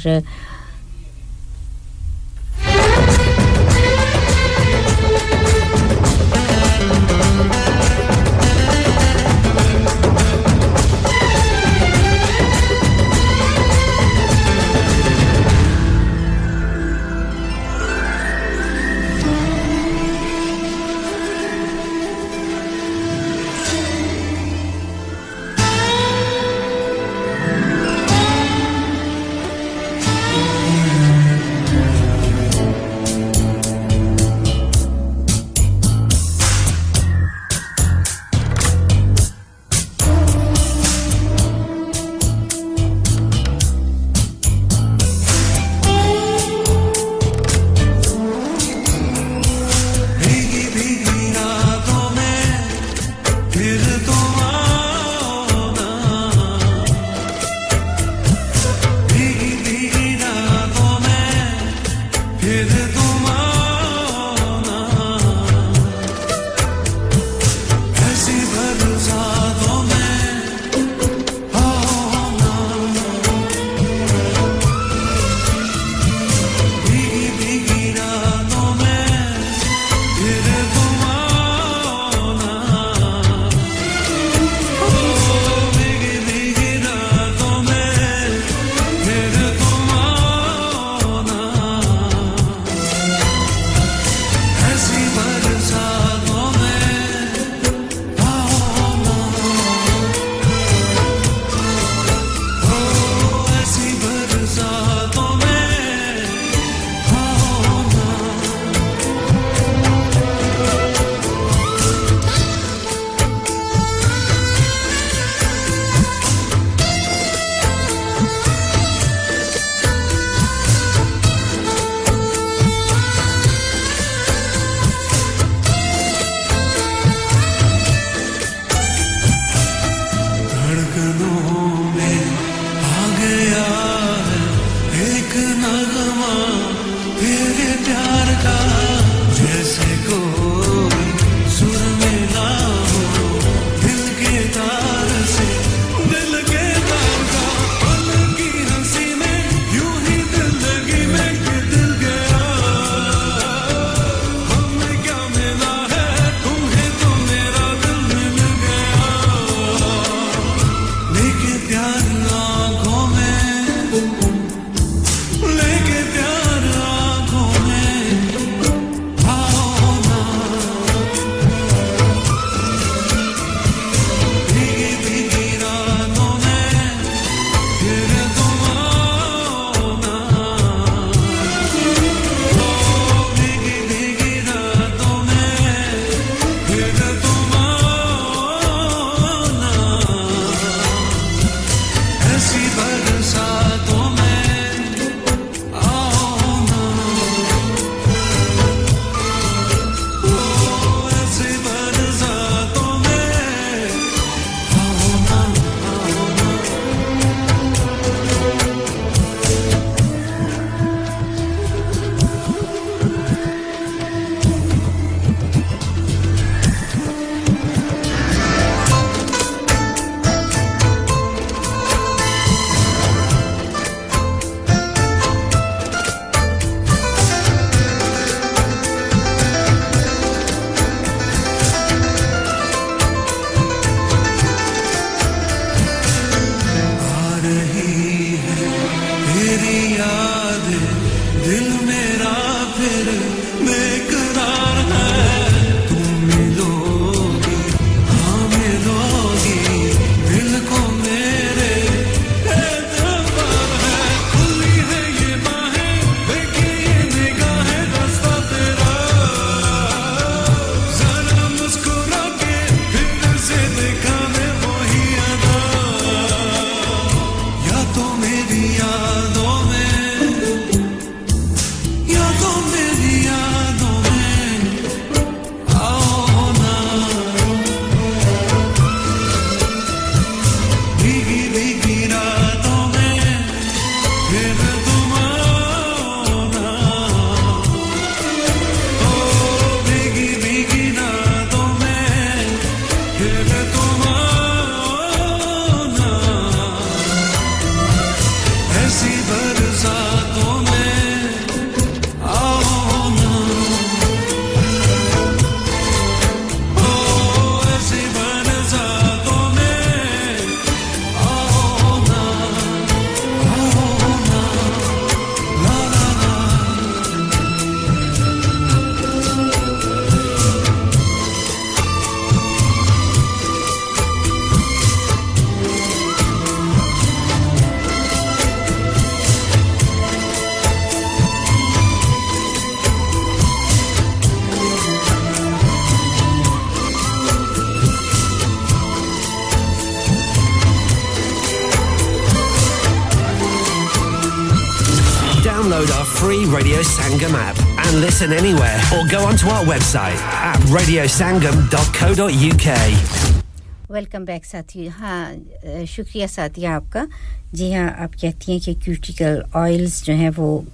Listen anywhere or go onto our website at radiosangam.co.uk. Welcome back साथियों. हाँ, शुक्रिया साथिया आपका. जी हाँ, आप कहती हैं कि क्यूटिकल ऑयल्स जो हैं वो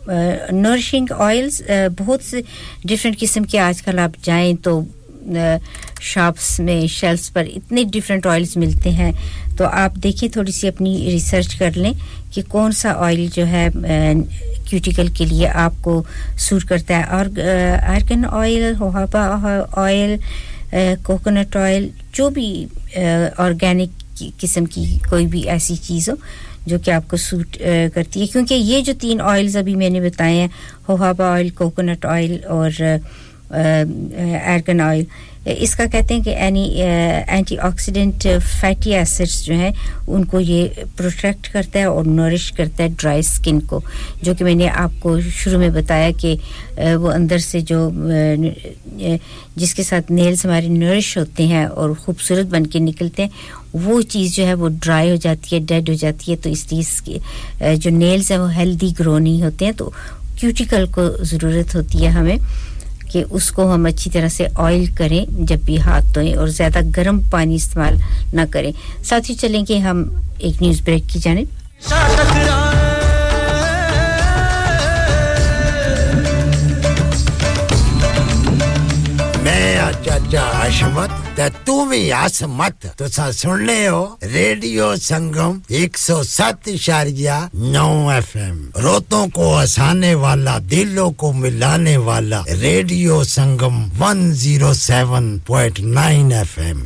नरिशिंग ऑयल्स बहुत से डिफरेंट किस्म के आजकल आप जाएं तो शॉप्स में शेल्फ्स पर इतने डिफरेंट ऑयल्स मिलते हैं तो आप देखिए थोड़ी सी अपनी रिसर्च कर लें कि कौन सा ऑयल जो है क्यूटिकल के लिए आपको सूट करता है और argan oil jojoba oil coconut oil जो भी ऑर्गेनिक किस्म की कोई भी ऐसी चीज हो जो कि आपको सूट करती है क्योंकि ये जो तीन ऑयल्स अभी मैंने बताए हैं होहाबा ऑयल कोकोनट ऑयल और आर्गन ऑयल इसका कहते हैं कि एंटीऑक्सीडेंट फैटी एसिड्स जो हैं उनको ये प्रोटेक्ट करता है और नरिश करता है ड्राई स्किन को जो कि मैंने आपको शुरू में बताया कि वो अंदर से जो जिसके साथ नेल्स हमारे नरिश होते हैं और खूबसूरत बनके निकलते हैं वो चीज जो है वो ड्राई हो जाती है डेड हो जाती है तो इस चीज के जो नेल्स हैं वो हेल्दी ग्रो नहीं होते हैं तो क्यूटिकल को जरूरत होती है हमें कि उसको हम अच्छी तरह से ऑयल करें जब भी हाथ धोएं और ज्यादा गर्म पानी इस्तेमाल ना करें साथ ही चलेंगे हम एक न्यूज़ ब्रेक की जानिब Aja Ashmat that tu me asmat to sa sun leo radio sangam 107.9 fm roton ko hasane wala dilon ko milane wala radio sangam 107.9 fm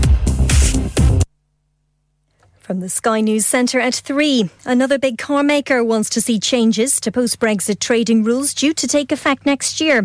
From the Sky News Centre at 3. Another big car maker wants to see changes to post-Brexit trading rules due to take effect next year.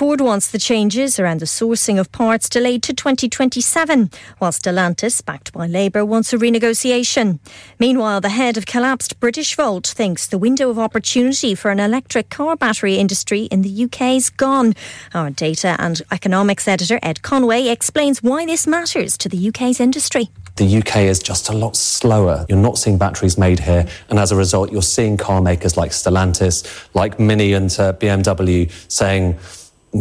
Ford wants the changes around the sourcing of parts delayed to 2027, whilst Stellantis, backed by Labour, wants a renegotiation. Meanwhile, the head of collapsed British Volt thinks the window of opportunity for an electric car battery industry in the UK is gone. Our data and economics editor Ed Conway explains why this matters to the UK's industry. The UK is just a lot slower. You're not seeing batteries made here. And as a result, you're seeing car makers like Stellantis, like Mini and BMW saying,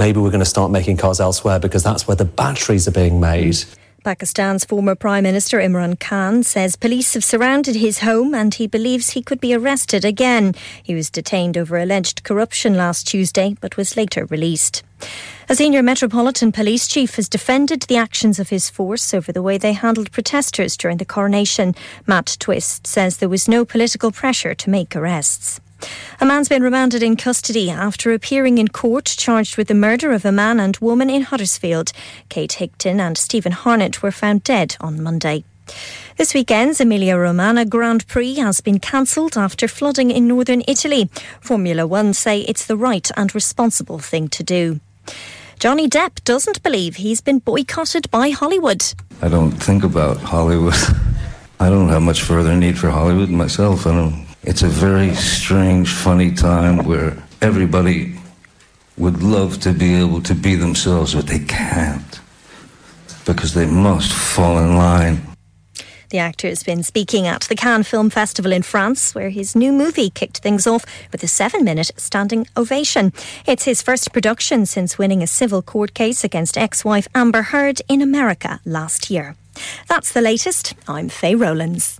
maybe we're going to start making cars elsewhere because that's where the batteries are being made. Pakistan's former Prime Minister Imran Khan says police have surrounded his home and he believes he could be arrested again. He was detained over alleged corruption last Tuesday, but was later released. A senior Metropolitan Police Chief has defended the actions of his force over the way they handled protesters during the coronation. Matt Twist says there was no political pressure to make arrests. A man's been remanded in custody after appearing in court charged with the murder of a man and woman in Huddersfield. Kate Higton and Stephen Harnett were found dead on Monday. This weekend's Emilia-Romagna Grand Prix has been cancelled after flooding in northern Italy. Formula One say it's the right and responsible thing to do. Johnny Depp doesn't believe he's been boycotted by Hollywood. I don't think about Hollywood. I don't have much further need for Hollywood myself. It's a very strange, funny time where everybody would love to be able to be themselves, but they can't because they must fall in line. The actor has been speaking at the Cannes Film Festival in France, where his new movie kicked things off with a 7-minute standing ovation. It's his first production since winning a civil court case against ex-wife Amber Heard in America last year. That's the latest. I'm Faye Rollins.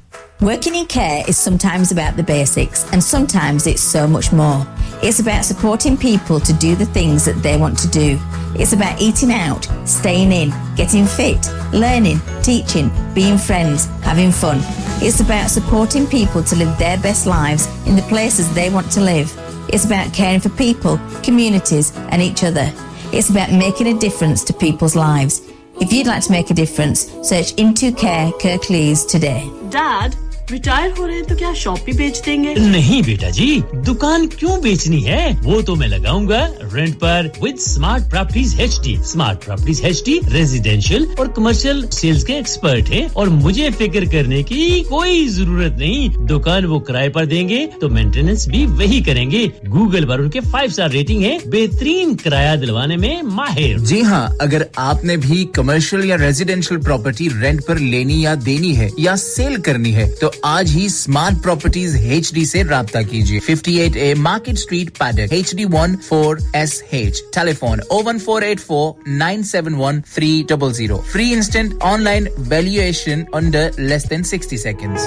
Working in care is sometimes about the basics, and sometimes it's so much more. It's about supporting people to do the things that they want to do. It's about eating out, staying in, getting fit, learning, teaching, being friends, having fun. It's about supporting people to live their best lives in the places they want to live. It's about caring for people, communities, and each other. It's about making a difference to people's lives. If you'd like to make a difference, search Into Care Kirklees today. Dad, retired ho rahe hain to kya shop bhi bech denge? Nahi beta ji, dukaan kyun bechni hai? Wo to main lagaunga rent par with Smart Properties HD. Smart Properties HD residential aur commercial sales ke expert hain aur mujhe fikr karne ki koi zarurat nahi. Dukaan wo kiraye par denge to maintenance bhi wahi karenge. Google par unke 5-star rating hai. Behtareen kiraya dilwane mein mahir. Ji ha, agar aapne bhi commercial ya residential property rent par leni ya deni hai ya sale karni hai to आज ही Smart Properties HD से राब्ता कीजिए 58A Market Street Paddock HD14SH telephone 01484 971 300 free instant online valuation under less than 60 seconds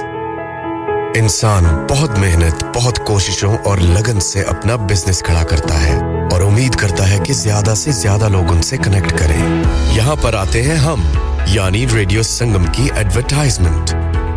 इंसान बहुत मेहनत बहुत कोशिशों और लगन से अपना बिजनेस खड़ा करता है और उम्मीद करता है कि ज्यादा से ज्यादा लोग उनसे कनेक्ट करें यहां पर आते हैं हम यानी रेडियो संगम की एडवर्टाइजमेंट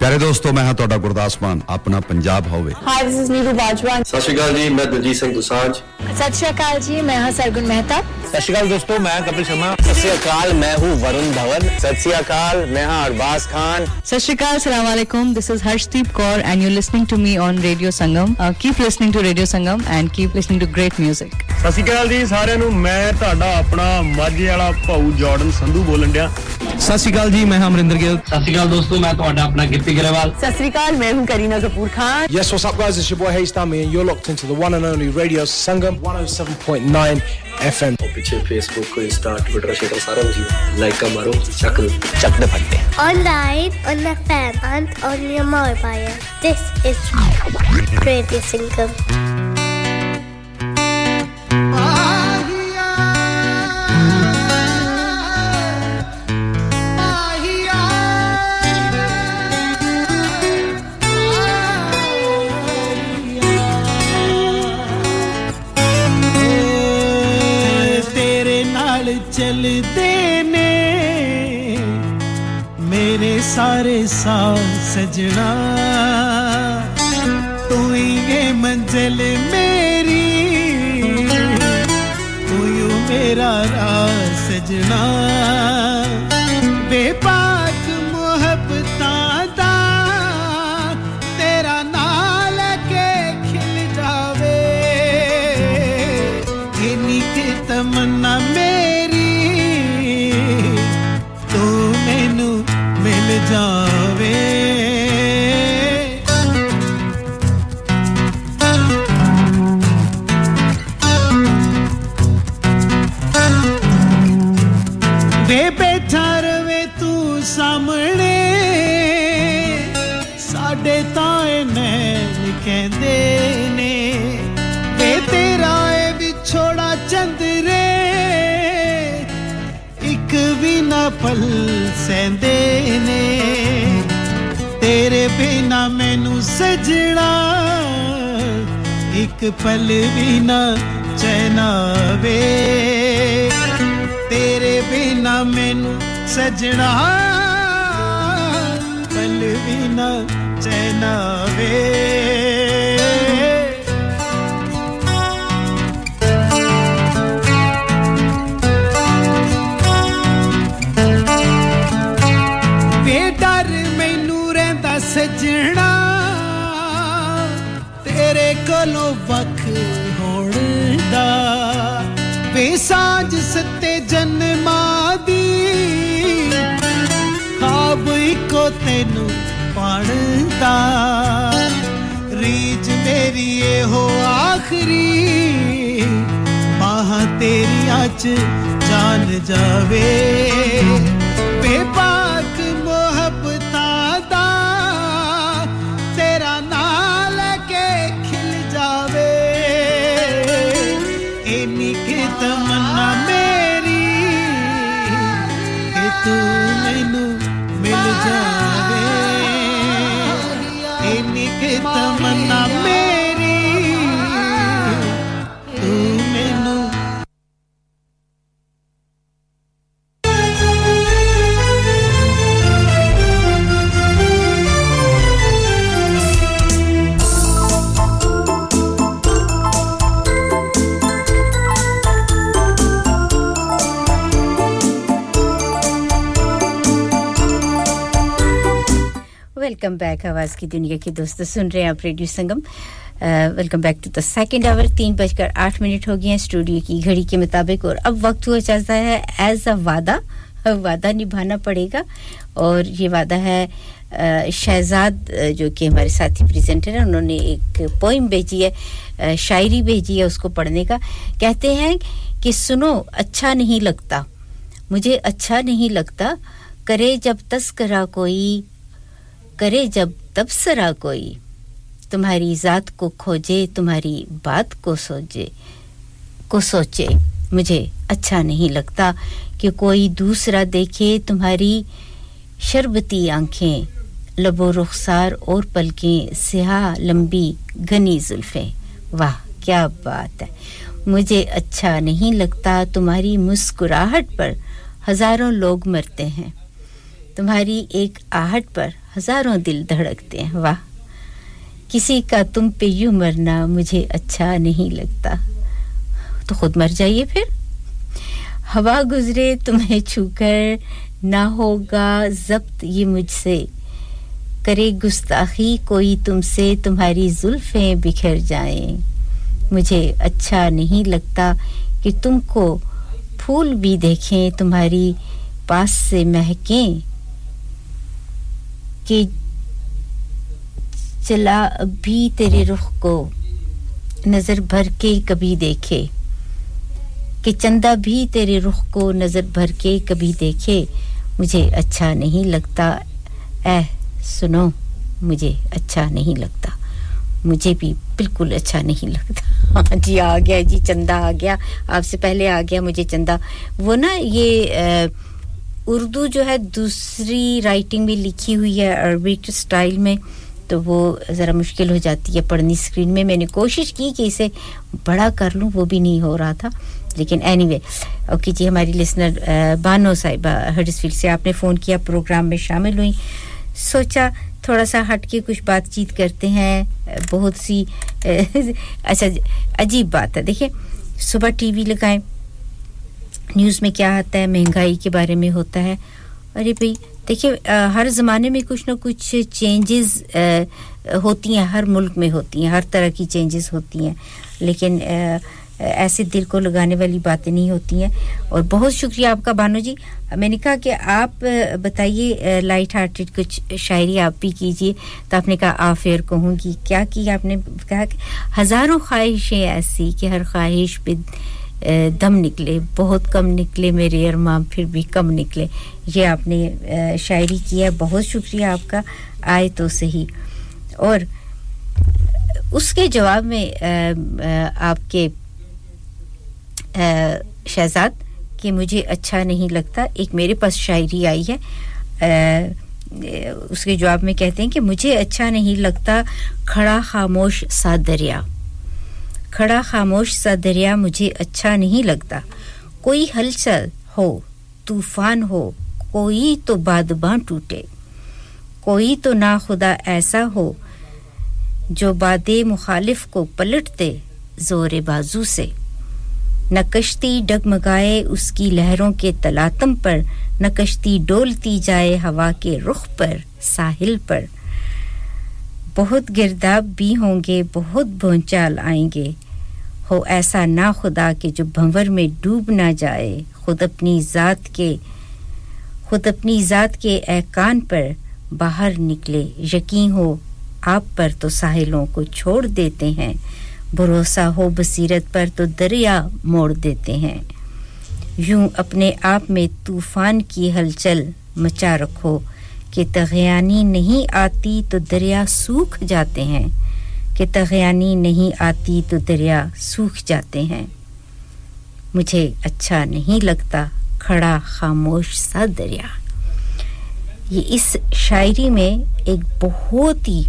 प्यारे दोस्तों मैं हूं ਤੁਹਾਡਾ ਗੁਰਦਾਸ ਮਾਨ ਆਪਣਾ ਪੰਜਾਬ ਹੋਵੇ hi this is Neeru Bajwa Sat Shri अकाल जी मैं दलजीत सिंह दुसांझ सत श्री अकाल जी मैं हां सरगुन मेहता सत श्री अकाल दोस्तों मैं कपिल शर्मा सत श्री अकाल मैं हूं वरुण धवन सत श्री अकाल मैं हां अरबाज खान सत श्री अकाल अस्सलाम वालेकुम this is Harshdeep Kaur and you are listening to me on radio Sangam keep listening to radio Sangam and keep listening to great music Sat Shri अकाल जी ਸਾਰਿਆਂ ਨੂੰ ਮੈਂ ਤੁਹਾਡਾ ਆਪਣਾ ਮਾਝੇ ਵਾਲਾ ਭਾਉ ਜਾਰਡਨ ਸੰਧੂ ਬੋਲਣ ਡਿਆ ਸਤ ਸ਼੍ਰੀ ਅਕਾਲ ਜੀ ਮੈਂ ਅਮਰਿੰਦਰ ਗਿੱਲ ਸਤ ਸ਼੍ਰੀ ਅਕਾਲ ਦੋਸਤੋ ਮੈਂ ਤੁਹਾਡਾ ਆਪਣਾ ਗਿੱਪੀ ਗਰੇਵਾਲ ਸਤ ਸ਼੍ਰੀ ਅਕਾਲ ਮੈਂ ਹੂੰ Kareena Kapoor Khan Yes what's up guys it's your boy Haystami and you're locked into the one and only Radio Sangam 107.9 FM piche Facebook ko Insta Twitter share sara kuch like ka maro chak de phatte online on the fan and on your mobile this is Radio Sangam चल देने मेरे सारे साव सजना तू ही ये मंजिल मेरी तू ही मेरा राह सजना बेपाक मोहब्बतां दा तेरा नाम लेके खिल जावे इन्हीं की तमन्ना पल सेंदे ने तेरे बिना मैनू सजना एक पल बिना चैनावे तेरे बिना मैनू सजना पल अलविना चैनावे बेडर मैनू रहंदा सजना तेरे कोलों वख होण दा बेसाज सते जन्मा दी को तेनु पाणदा रीज मेरी ए हो आखरी माह तेरी आज जान जावे बेपाक मोहब्बता दा तेरा नाम लेके खिल जावे एनी के तमन्ना मेरी के तू मैनू जावे इनी की तमन्ना मेरी तू मेनू Welcome back, आवाज़ की दुनिया के दोस्तों सुन रहे हैं आप radio Sangam welcome back to the second hour 3:08 हो गए हैं स्टूडियो की घड़ी के मुताबिक और अब वक्त हुआ जाता है एज अ वादा निभाना पड़ेगा और ये वादा है शहजाद जो कि हमारे साथी प्रेजेंटर हैं उन्होंने एक पोएम भेजी है शायरी भेजी है उसको पढ़ने का कहते हैं कि सुनो अच्छा नहीं लगता मुझे अच्छा नहीं लगता करे जब तस्करा कोई करे जब तबसरा कोई तुम्हारी जात को खोजे तुम्हारी बात को सोचे मुझे अच्छा नहीं लगता कि कोई दूसरा देखे तुम्हारी शरबती आंखें लबो रुखसार और पलकें सिहा लंबी घनी जुल्फें वाह क्या बात है मुझे अच्छा नहीं लगता तुम्हारी मुस्कुराहट पर हजारों लोग मरते हैं तुम्हारी एक आहट पर हजारों दिल धड़कते हैं वाह किसी का तुम पे यूं मरना मुझे अच्छा नहीं लगता तो खुद मर जाइए फिर हवा गुजरे तुम्हें छूकर ना होगा जब्त ये मुझसे करे गुस्ताखी कोई तुमसे तुम्हारी जुल्फें बिखर जाएं मुझे अच्छा नहीं लगता कि तुमको फूल भी देखें तुम्हारी पास से महकें कि चला भी तेरे रुख को नजर भर के कभी देखे कि चंदा भी तेरे रुख को नजर भर के कभी देखे मुझे अच्छा नहीं लगता सुनो मुझे अच्छा नहीं लगता मुझे भी बिल्कुल अच्छा नहीं लगता हां जी आ गया जी चंदा आ गया आपसे पहले आ गया मुझे चंदा वो ना ये उर्दू जो है दूसरी राइटिंग में लिखी हुई है अरबिक स्टाइल में तो वो जरा मुश्किल हो जाती है पढ़नी स्क्रीन में मैंने कोशिश की कि इसे बड़ा कर लूं वो भी नहीं हो रहा था लेकिन एनीवे ओके जी हमारी लिसनर बानो साहिबा हडर्सफील्ड से आपने फोन किया प्रोग्राम में शामिल हुई सोचा थोड़ा सा हट के कुछ बातचीत करते हैं बहुत सी अच्छा अजीब बात है देखिए सुबह टीवी लगाएं न्यूज़ में क्या आता है महंगाई के बारे में होता है अरे भाई देखिए हर ज़माने में कुछ ना कुछ चेंजेस होती हैं हर मुल्क में होती हैं हर तरह की चेंजेस होती हैं लेकिन ऐसे दिल को लगाने वाली बातें नहीं होती हैं और बहुत शुक्रिया आपका बानो जी मैंने कहा कि आप बताइए लाइट हार्टेड कुछ शायरी आप भी कीजिए तो आपने कहा आप एयर कहूंगी क्या की आपने कहा कि हजारों ख्वाहिशें ऐसी कि हर ख्वाहिश पे दम निकले बहुत कम निकले मेरे अरमान फिर भी कम निकले ये आपने शायरी की है बहुत शुक्रिया आपका आए तो सही और उसके जवाब में आपके शहजाद कि मुझे अच्छा नहीं लगता एक मेरे पास शायरी आई है उसके जवाब में कहते हैं कि मुझे अच्छा नहीं लगता खड़ा खामोश सा दरिया खड़ा खामोश सा दरिया मुझे अच्छा नहीं लगता कोई हलचल हो तूफान हो कोई तो बादबां टूटे कोई तो ना खुदा ऐसा हो जो बादे मुखालिफ को पलट दे जोरे बाजू से न कश्ती डगमगाए उसकी लहरों के तलातम पर न कश्ती डोलती जाए हवा के रुख पर साहिल पर बहुत गिरदाब भी होंगे बहुत भूचाल आएंगे हो ऐसा ना खुदा कि जो भंवर में डूब ना जाए खुद अपनी जात के ऐकान पर बाहर निकले यकीन हो आप पर तो साहिलों को छोड़ देते हैं भरोसा हो बसीरत पर तो दरिया मोड़ देते हैं यूं अपने आप में तूफान की हलचल मचा रखो कि तगयानी नहीं आती तो दरिया सूख जाते हैं कि तगयानी नहीं आती तो दरिया सूख जाते हैं मुझे अच्छा नहीं लगता खड़ा खामोश सा दरिया ये इस शायरी में एक बहुत ही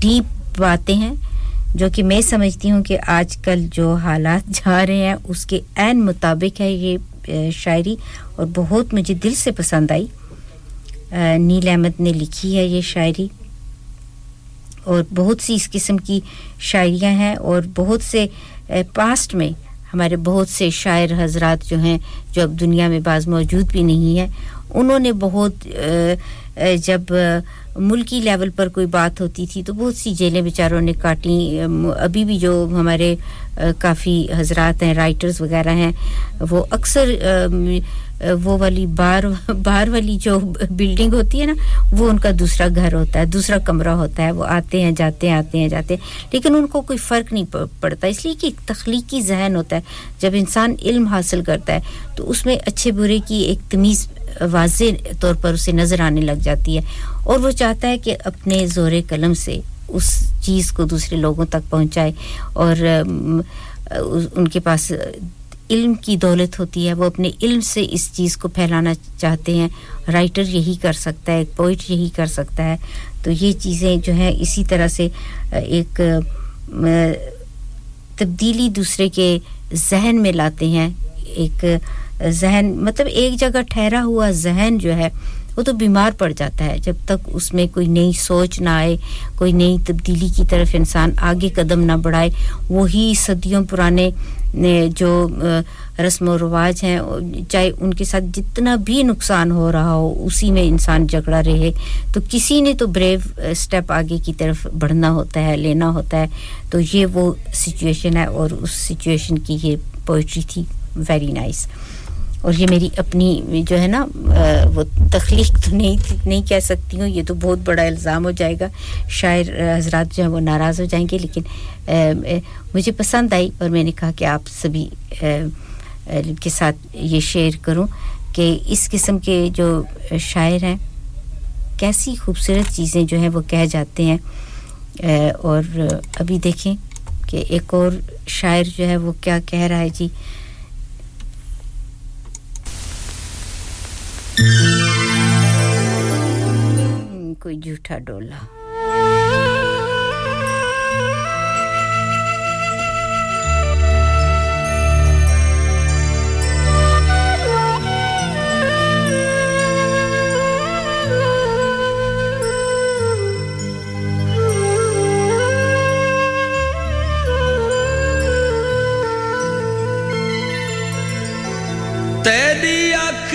डीप बातें हैं जो कि मैं समझती हूं कि आजकल जो हालात जा रहे हैं उसके ऐन मुताबिक है ये शायरी और बहुत मुझे दिल से पसंद आई नील अहमद ने लिखी है ये शायरी और बहुत सी इस किस्म की शायरियां हैं और बहुत से पास्ट में हमारे बहुत से शायर हजरात जो हैं जो अब दुनिया में बाज मौजूद भी नहीं है उन्होंने बहुत जब मुल्की लेवल पर कोई बात होती थी तो बहुत सी जेलें बेचारों ने काटी अभी भी जो हमारे काफी हजरात हैं राइटर्स वगैरह हैं वो अक्सर वो वाली बार वाली जो बिल्डिंग होती है ना वो उनका दूसरा घर होता है दूसरा कमरा होता है वो आते हैं जाते हैं लेकिन उनको कोई फर्क नहीं पड़ता इसलिए कि एक तख्लीकी ज़हन होता है जब इंसान इल्म हासिल करता है तो उसमें अच्छे बुरे की एक तमीज़ वाज़े तौर पर उसे नजर आने लग जाती है और वो चाहता है कि अपने जोरे कलम से उस चीज़ को दूसरे लोगों तक पहुंचाए और उनके पास इल्म की दौलत होती है वो अपने इल्म से इस चीज़ को फैलाना चाहते हैं राइटर यही कर सकता है एक पोइट यही कर सकता है तो ये चीज़ें जो हैं इसी तरह से एक तब्दीली दूसरे के जहन में लाते हैं एक जहन मतलब एक जगह ठहरा हुआ जहन जो है वो तो बीमार पड़ जाता है जब तक उसमें कोई नई सोच ना आए कोई नई तब्दीली की तरफ इंसान आगे कदम ना बढ़ाए वही सदियों पुराने जो रस्म और रिवाज हैं चाहे उनके साथ जितना भी नुकसान हो रहा हो उसी में इंसान जकड़ा रहे तो किसी ने तो ब्रेव स्टेप आगे की तरफ बढ़ना होता है लेना होता है तो ये वो सिचुएशन है और उस सिचुएशन की ये पोएट्री थी वेरी नाइस और ये मेरी अपनी जो है ना वो तख्लीक तो नहीं कह सकती हूँ ये तो बहुत बड़ा इल्ज़ाम हो जाएगा शायर हजरात जो हैं वो नाराज़ हो जाएंगे लेकिन मुझे पसंद आई और मैंने कहा कि आप सभी के साथ ये शेयर करूँ कि इस किस्म के जो शायर हैं कैसी खूबसूरत चीज़ें जो हैं वो कह जाते हैं और अभी देखें कि एक और शायर जो है वो क्या कह रहा है जी कोई झूठा डोला तेरी आँख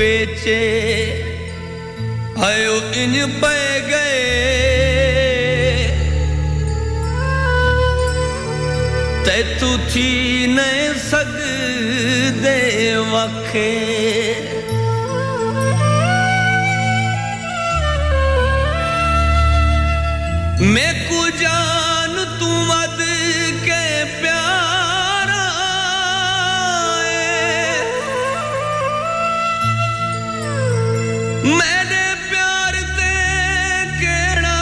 पेचे आयो इन पे गए ते तू थी ने सग दे वखे मैं को जान तू मद के मैंने प्यार ते केड़ा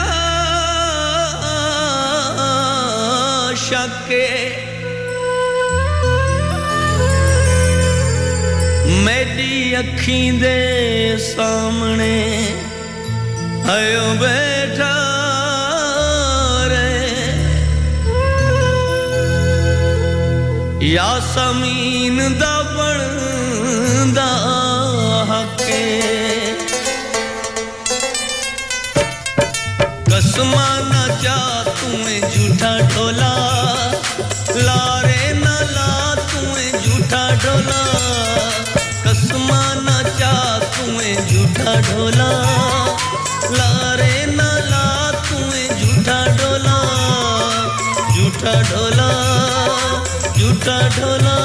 जाके मेरी अखीं दे सामने आयो बैठा रे यासमीन दा बनदा हके कसमा ना जा तू झूठा ढोला लारे ना ला तू झूठा ढोला कसमा ना जा तू झूठा ढोला लारे ना ला तू झूठा ढोला झूठा ढोला झूठा ढोला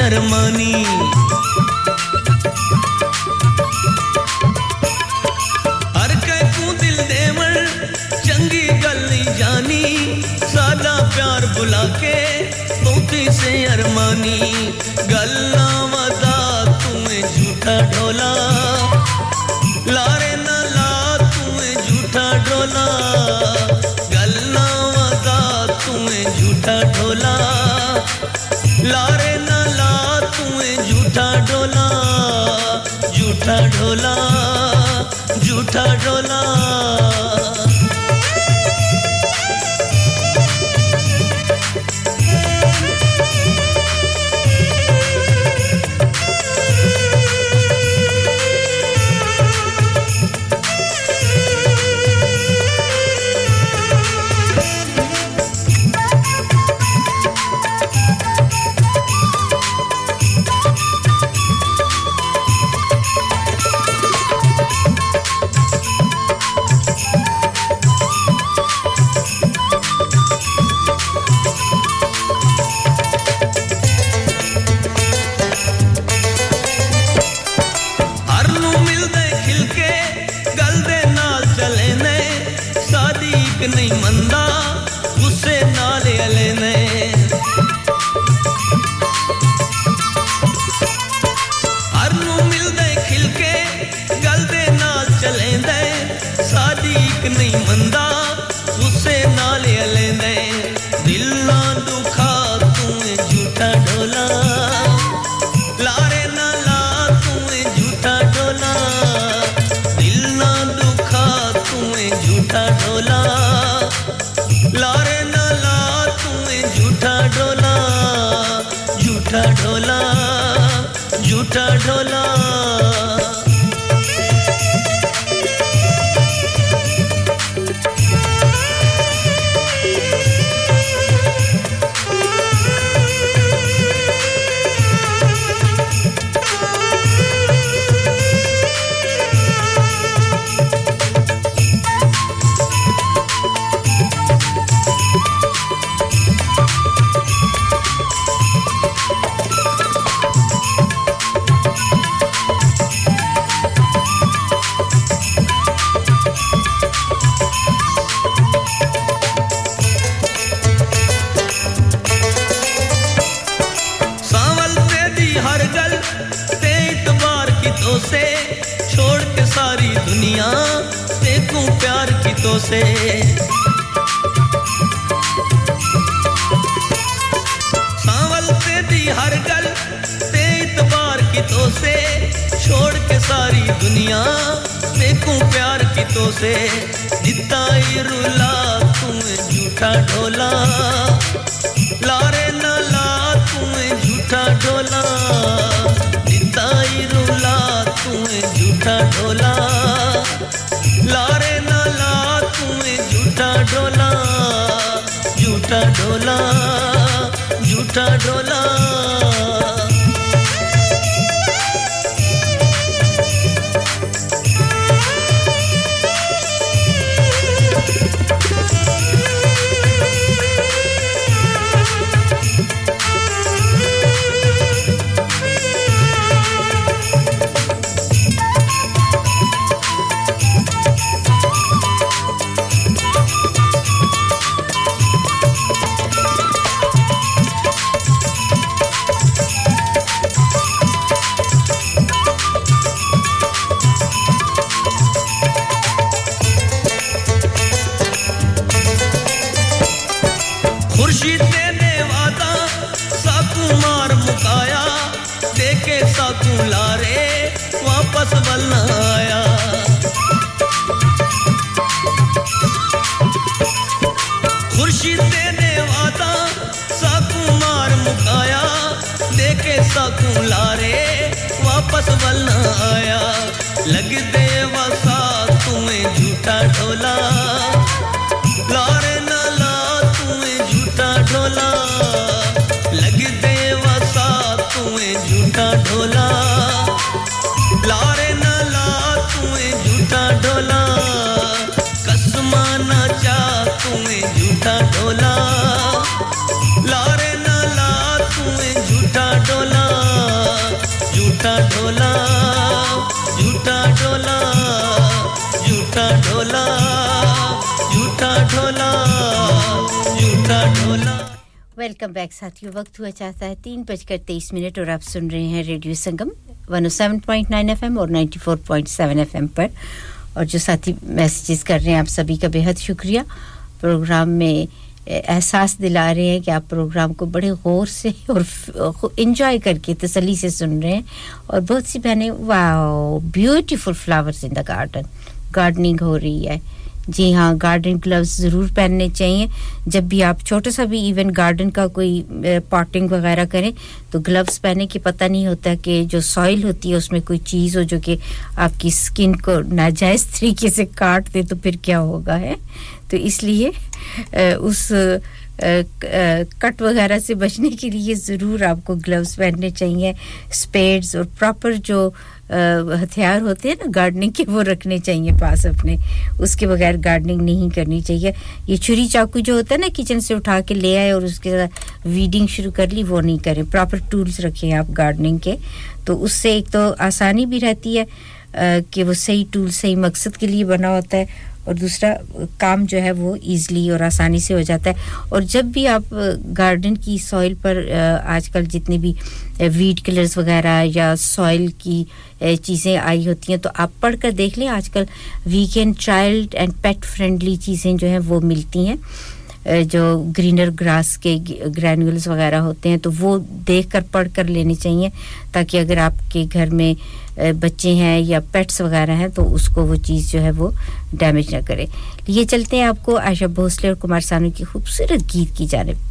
अरमानी हर कह तू दिल देवल चंगी गल नहीं जानी सादा प्यार बुला के बहुती से अरमानी गल्ला वदा तू झूठा ढोला लारे ना ला तू झूठा ढोला गल्ला वदा तू झूठा ढोला लारे ना ला तू झूठा ढोला झूठा ढोला झूठा ढोला झूठा ढोला वेलकम बैक साथियों वक्त हुआ चाहता है 3:23 और आप सुन रहे हैं रेडियो संगम 107.9 एफएम और 94.7 एफएम पर और जो साथी मैसेजेस कर रहे हैं आप सभी का बेहद शुक्रिया प्रोग्राम में एहसास दिला रहे हैं कि आप प्रोग्राम को बड़े गौर से और एंजॉय करके तसल्ली से सुन रहे हैं और बहुत सी बहनें wow beautiful flowers in the garden gardening हो रही है जी हां गार्डन ग्लव्स जरूर पहनने चाहिए जब भी आप छोटा सा भी इवन गार्डन का कोई पॉटिंग वगैरह करें तो ग्लव्स पहने की पता नहीं होता कि जो सॉइल होती है उसमें कोई चीज हो जो कि आपकी स्किन को नाजायज तरीके से काट दे तो फिर क्या होगा है तो इसलिए उस कट वगैरह से बचने के लिए जरूर आपको ग्लव्स पहनने चाहिए स्पेड्स और प्रॉपर जो हथियार होते हैं ना गार्डनिंग के वो रखने चाहिए पास अपने उसके बगैर गार्डनिंग नहीं करनी चाहिए ये छुरी चाकू जो होता है ना किचन से उठा के ले आए और उसके साथ वीडिंग शुरू कर ली वो नहीं करें प्रॉपर टूल्स रखें आप गार्डनिंग के तो उससे एक तो आसानी भी रहती है कि वो सही टूल सही मकसद के लिए बना होता है और दूसरा काम जो है वो इजीली और आसानी से हो जाता है और जब भी आप गार्डन की सॉइल पर आजकल जितने भी वीड किलर्स वगैरह या सॉइल की चीजें आई होती हैं तो आप पढ़कर देख लें आजकल vegan child and pet friendly चीजें जो हैं वो मिलती हैं जो ग्रीनर ग्रास के ग्रैन्यूल्स वगैरह होते हैं तो वो देखकर पढ़कर लेने चाहिए ताकि अगर आपके घर में बच्चे हैं या पेट्स वगैरह हैं तो उसको वो चीज जो है वो डैमेज ना करे ये चलते हैं आपको आशा भोसले और कुमार सानू की खूबसूरत गीत की जानिब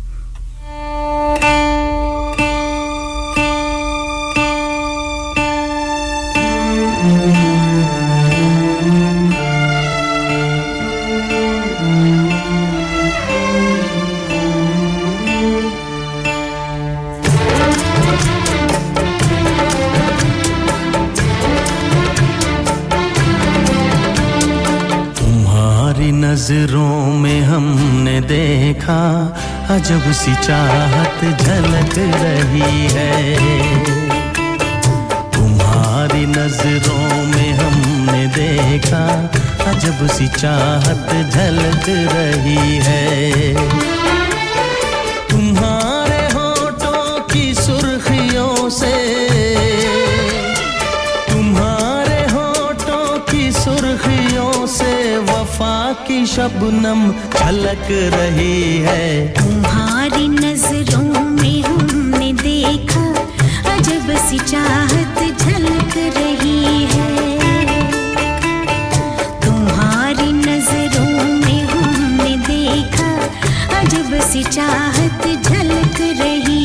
नजरों में हमने देखा अजब सी चाहत झलक रही है तुम्हारी नजरों में हमने देखा अजब सी चाहत झलक रही है तुम्हारे होठों की सुर्खियों से की शबनम झलक रही है तुम्हारी नजरों में हमने देखा अजब सी चाहत झलक रही है तुम्हारी नजरों में हमने देखा अजब सी चाहत झलक रही है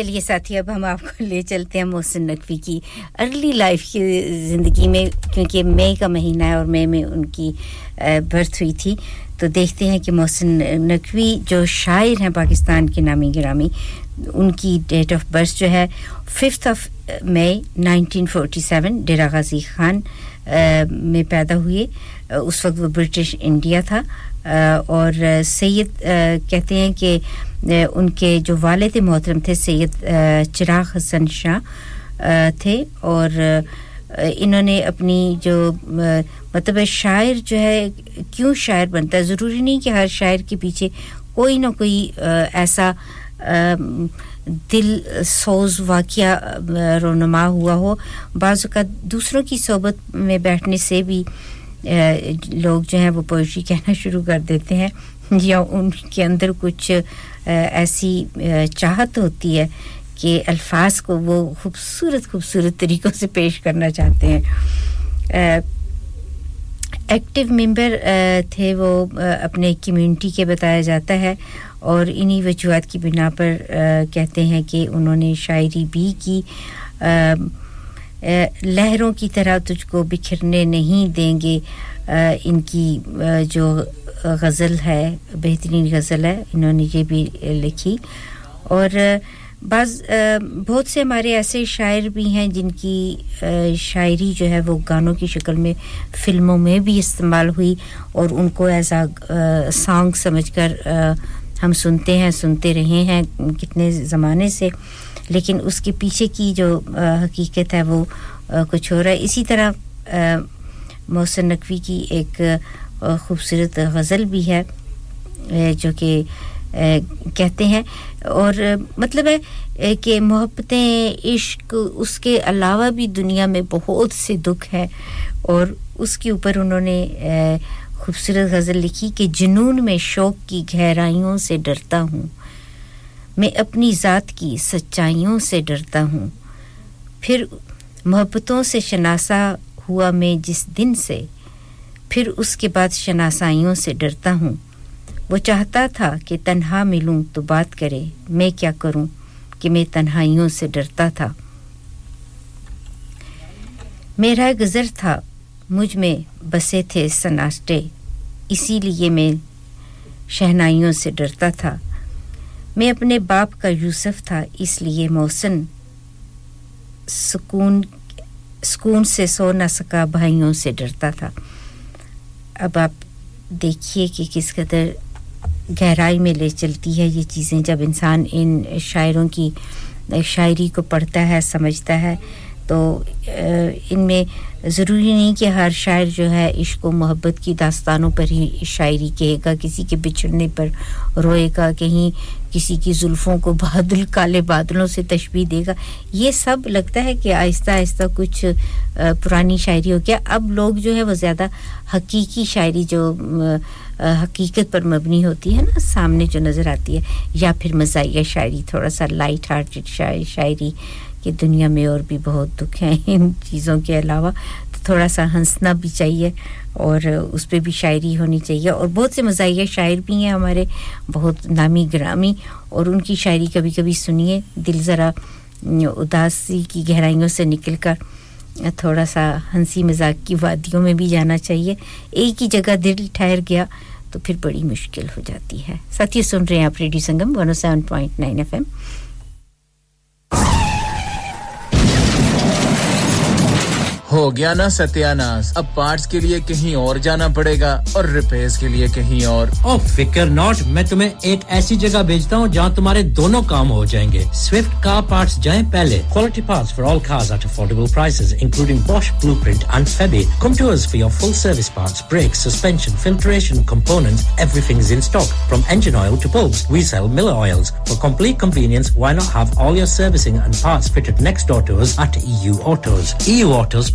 चलिए साथी अब हम आपको ले चलते हैं मोहसिन नकवी की अर्ली लाइफ की जिंदगी में क्योंकि मई का महीना है और मई में उनकी बर्थ हुई थी तो देखते हैं कि मोहसिन नकवी जो शायर हैं पाकिस्तान के नामी गिरामी उनकी डेट ऑफ बर्थ जो है 5th ऑफ मई 1947 डेरा गाजी खान में पैदा हुए उस वक्त वो ब्रिटिश इंडिया था और सैयद कहते हैं कि उनके जो वालिद मोहतरम थे सैयद चिराग हसन शाह थे और इन्होंने अपनी जो मतलब शायर जो है क्यों शायर बनता है ज़रूरी नहीं कि हर शायर के पीछे कोई ना कोई ऐसा दिल सोज वाकया रोनुमा हुआ हो बाज़ वक़्त दूसरों की सोबत में बैठने से भी लोग जो हैं वो पोएट्री कहना शुरू कर देते हैं या उनके अंदर कुछ ऐसी चाहत होती है कि अल्फाज को वो खूबसूरत खूबसूरत तरीक़ों से पेश करना चाहते हैं एक्टिव मेंबर थे वो अपने कम्युनिटी के बताया जाता है और इन्हीं वजूहात की बिना पर कहते हैं कि उन्होंने शायरी भी की लहरों की तरह तुझको बिखरने नहीं देंगे इनकी जो गज़ल है बेहतरीन गज़ल है इन्होंने ये भी लिखी और बाज़ बहुत से हमारे ऐसे शायर भी हैं जिनकी शायरी जो है वो गानों की शक्ल में फिल्मों में भी इस्तेमाल हुई और उनको ऐसा सॉन्ग समझकर हम सुनते हैं सुनते रहे हैं कितने ज़माने से लेकिन उसके पीछे की जो हकीकत है वो कुछ हो रहा है इसी तरह मोहसिन नकवी की एक खूबसूरत गज़ल भी है जो कि कहते हैं और मतलब है कि मोहब्बतें इश्क उसके अलावा भी दुनिया में बहुत से दुख है और उसके ऊपर उन्होंने खूबसूरत गज़ल लिखी कि जुनून में शौक की गहराइयों से डरता हूँ मैं अपनी ज़ात की सच्चाइयों से डरता हूँ फिर मोहब्बतों से शनासा हुआ मैं जिस दिन से फिर उसके बाद शनासाइयों से डरता हूँ वो चाहता था कि तन्हा मिलूँ तो बात करे मैं क्या करूँ कि मैं तन्हाइयों से डरता था मेरा गुज़र था मुझ में बसे थे सनास्टे इसीलिए मैं शहनाइयों से डरता था मैं अपने बाप का यूसुफ था इसलिए मोहसिन सुकून से सो ना सका भाइयों से डरता था अब आप देखिए कि किस कदर गहराई में ले चलती है ये चीज़ें जब इंसान इन शायरों की शायरी को पढ़ता है समझता है तो इनमें ज़रूरी नहीं कि हर शायर जो है इश्क और मोहब्बत की दास्तानों पर ही शायरी कहेगा किसी के बिछड़ने पर रोएगा कहीं किसी की जुल्फ़ों को बादल काले बादलों से तशबीह देगा ये सब लगता है कि आहिस्ता आहिस्ता कुछ पुरानी शायरी हो गया अब लोग जो है वो ज़्यादा हकीकी शायरी जो हकीकत पर मबनी होती है ना सामने जो नज़र आती है या फिर मज़ाहिया शायरी थोड़ा सा लाइट हार्टेड शायरी कि दुनिया में और भी बहुत दुख हैं इन चीज़ों के अलावा तो थोड़ा सा हंसना भी चाहिए और उस पे भी शायरी होनी चाहिए और बहुत से मज़ाहिया शायर भी हैं हमारे बहुत नामी ग्रामी और उनकी शायरी कभी-कभी सुनिए दिल ज़रा उदासी की गहराइयों से निकलकर थोड़ा सा हंसी मजाक की वादियों में भी जाना चाहिए एक ही जगह दिल ठहर गया तो फिर बड़ी मुश्किल हो जाती है साथियों सुन रहे हैं आप रेडियो संगम 107.9 FM हो गया ना सत्यानाश अब पार्ट्स के लिए कहीं और जाना पड़ेगा और रिपेयर्स के लिए कहीं और ओ फिकर नॉट मैं तुम्हें एक ऐसी जगह भेजता हूं जहां तुम्हारे दोनों काम हो जाएंगे स्विफ्ट कार पार्ट्स जाएं पहले quality parts for all cars at affordable prices including Bosch Blueprint and Febby come to us for your full service parts brakes suspension filtration components everything's in stock from engine oil to bulbs we sell Miller oils for complete convenience why not have all your servicing and parts fitted next door to us at EU Autos EU Autos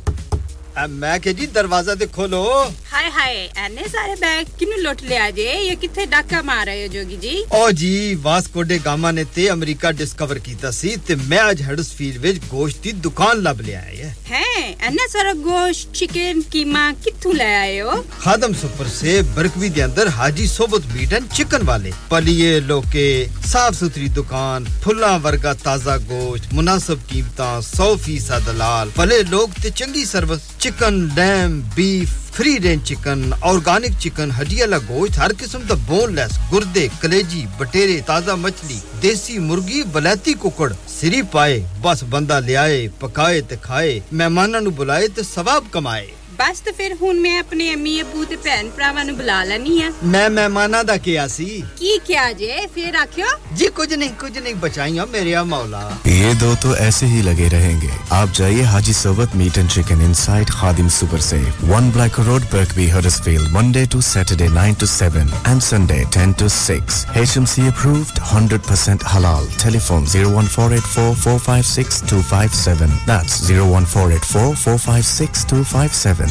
Amma, ji, darwaza te kholo. Hi, hi. Anne sare bag kinu lot le aaje. Ye kithe dhaka maar rahe ho jogi ji? Oh ji, Vasco da Gama ne te America discover kita si te main aaj Huddersfield vich gosht di dukan lab le aaya. Hai, anne sara gosht, chicken, keema kithu le aaye ho? Khadam super se Barkwi de andar Haji Sobat meat and chicken wale. Paliye loke, saaf sutri dukan, phulla varga taza gosht, munasib keemtan, 100% dalal. Phale log te changi service Chicken, lamb, beef, free range chicken, organic chicken, hadiya la gosht, har kisam da boneless, gurde, kaleji, batere, taza machli, desi murgi, balati kukkad, siri paaye, bas banda le aaye, pakaye te khaaye, mehmanan nu bulaye te sawab kamaye. Bas te fir hun main apne ammi abbu te bhen bhrawan nu bula lani hai. Main mehmana da kya si? Ki kya je? Fir rakhiyo? Ji kuch nahi bachaiyo mere maula. ये दो तो ऐसे ही लगे रहेंगे आप जाइए हाजी सोबत meat and chicken inside Khadim super से 1 black road Birkby Huddersfield Monday to Saturday 9 to 7 and Sunday 10 to 6 HMC approved 100% halal telephone 01484456257 that's 01484456257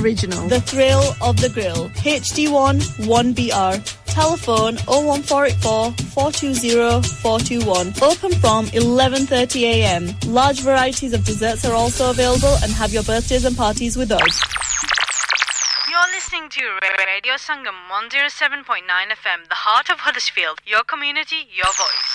original the thrill of the grill HD1 1BR Telephone 01484 420 421. Open from 11:30 a.m. Large varieties of desserts are also available and have your birthdays and parties with us. You're listening to Radio Sangam 107.9 FM, the heart of Huddersfield. Your community, your voice.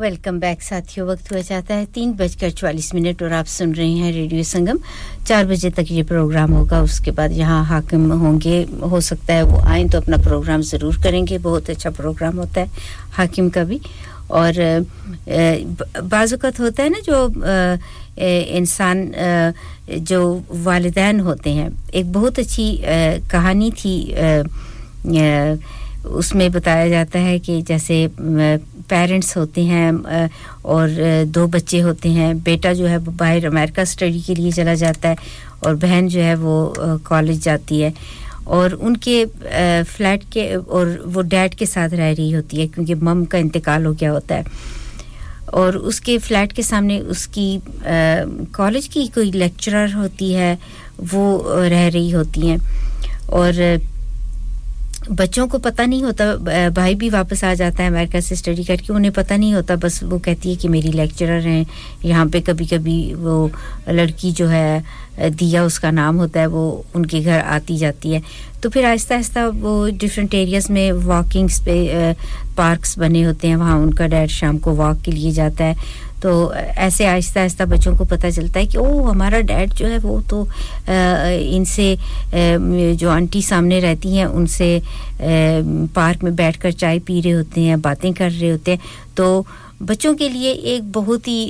Welcome back साथियों वक्त हुआ चाहता है 3:44 और आप सुन रहे हैं रेडियो संगम 4 बजे तक ये प्रोग्राम होगा उसके बाद यहाँ हाकिम होंगे हो सकता है वो आएं तो अपना प्रोग्राम ज़रूर करेंगे बहुत अच्छा प्रोग्राम होता है हाकिम का भी और बाजुकत होता है ना जो इंसान जो वालिदैन होते हैं एक बहुत अच्छी कहानी थी उसमें बताया जाता है कि जैसे पेरेंट्स होते हैं और दो बच्चे होते हैं बेटा जो है बाहर अमेरिका स्टडी के लिए चला जाता है और बहन जो है वो कॉलेज जाती है और उनके फ्लैट के और वो डैड के साथ रह रही होती है क्योंकि मम का इंतकाल हो गया होता है और उसके फ्लैट के सामने उसकी कॉलेज की कोई लेक्चरर होती है वो रह रही होती हैं और बच्चों को पता नहीं होता भाई भी वापस आ जाता है अमेरिका से स्टडी करके उन्हें पता नहीं होता बस वो कहती है कि मेरी लेक्चरर हैं यहाँ पे कभी-कभी वो लड़की जो है दिया उसका नाम होता है वो उनके घर आती जाती है तो फिर आहिस्ता-आहिस्ता वो डिफरेंट एरियाज़ में वॉकिंग्स पे पार्क्स बने होते हैं वहाँ उनका डैड शाम को वॉक के लिए जाता है तो ऐसे आहिस्ता-आहिस्ता बच्चों को पता चलता है कि ओ हमारा डैड जो है वो तो इनसे जो आंटी सामने रहती हैं उनसे पार्क में बैठकर चाय पी रहे होते हैं बातें कर रहे होते हैं तो बच्चों के लिए एक बहुत ही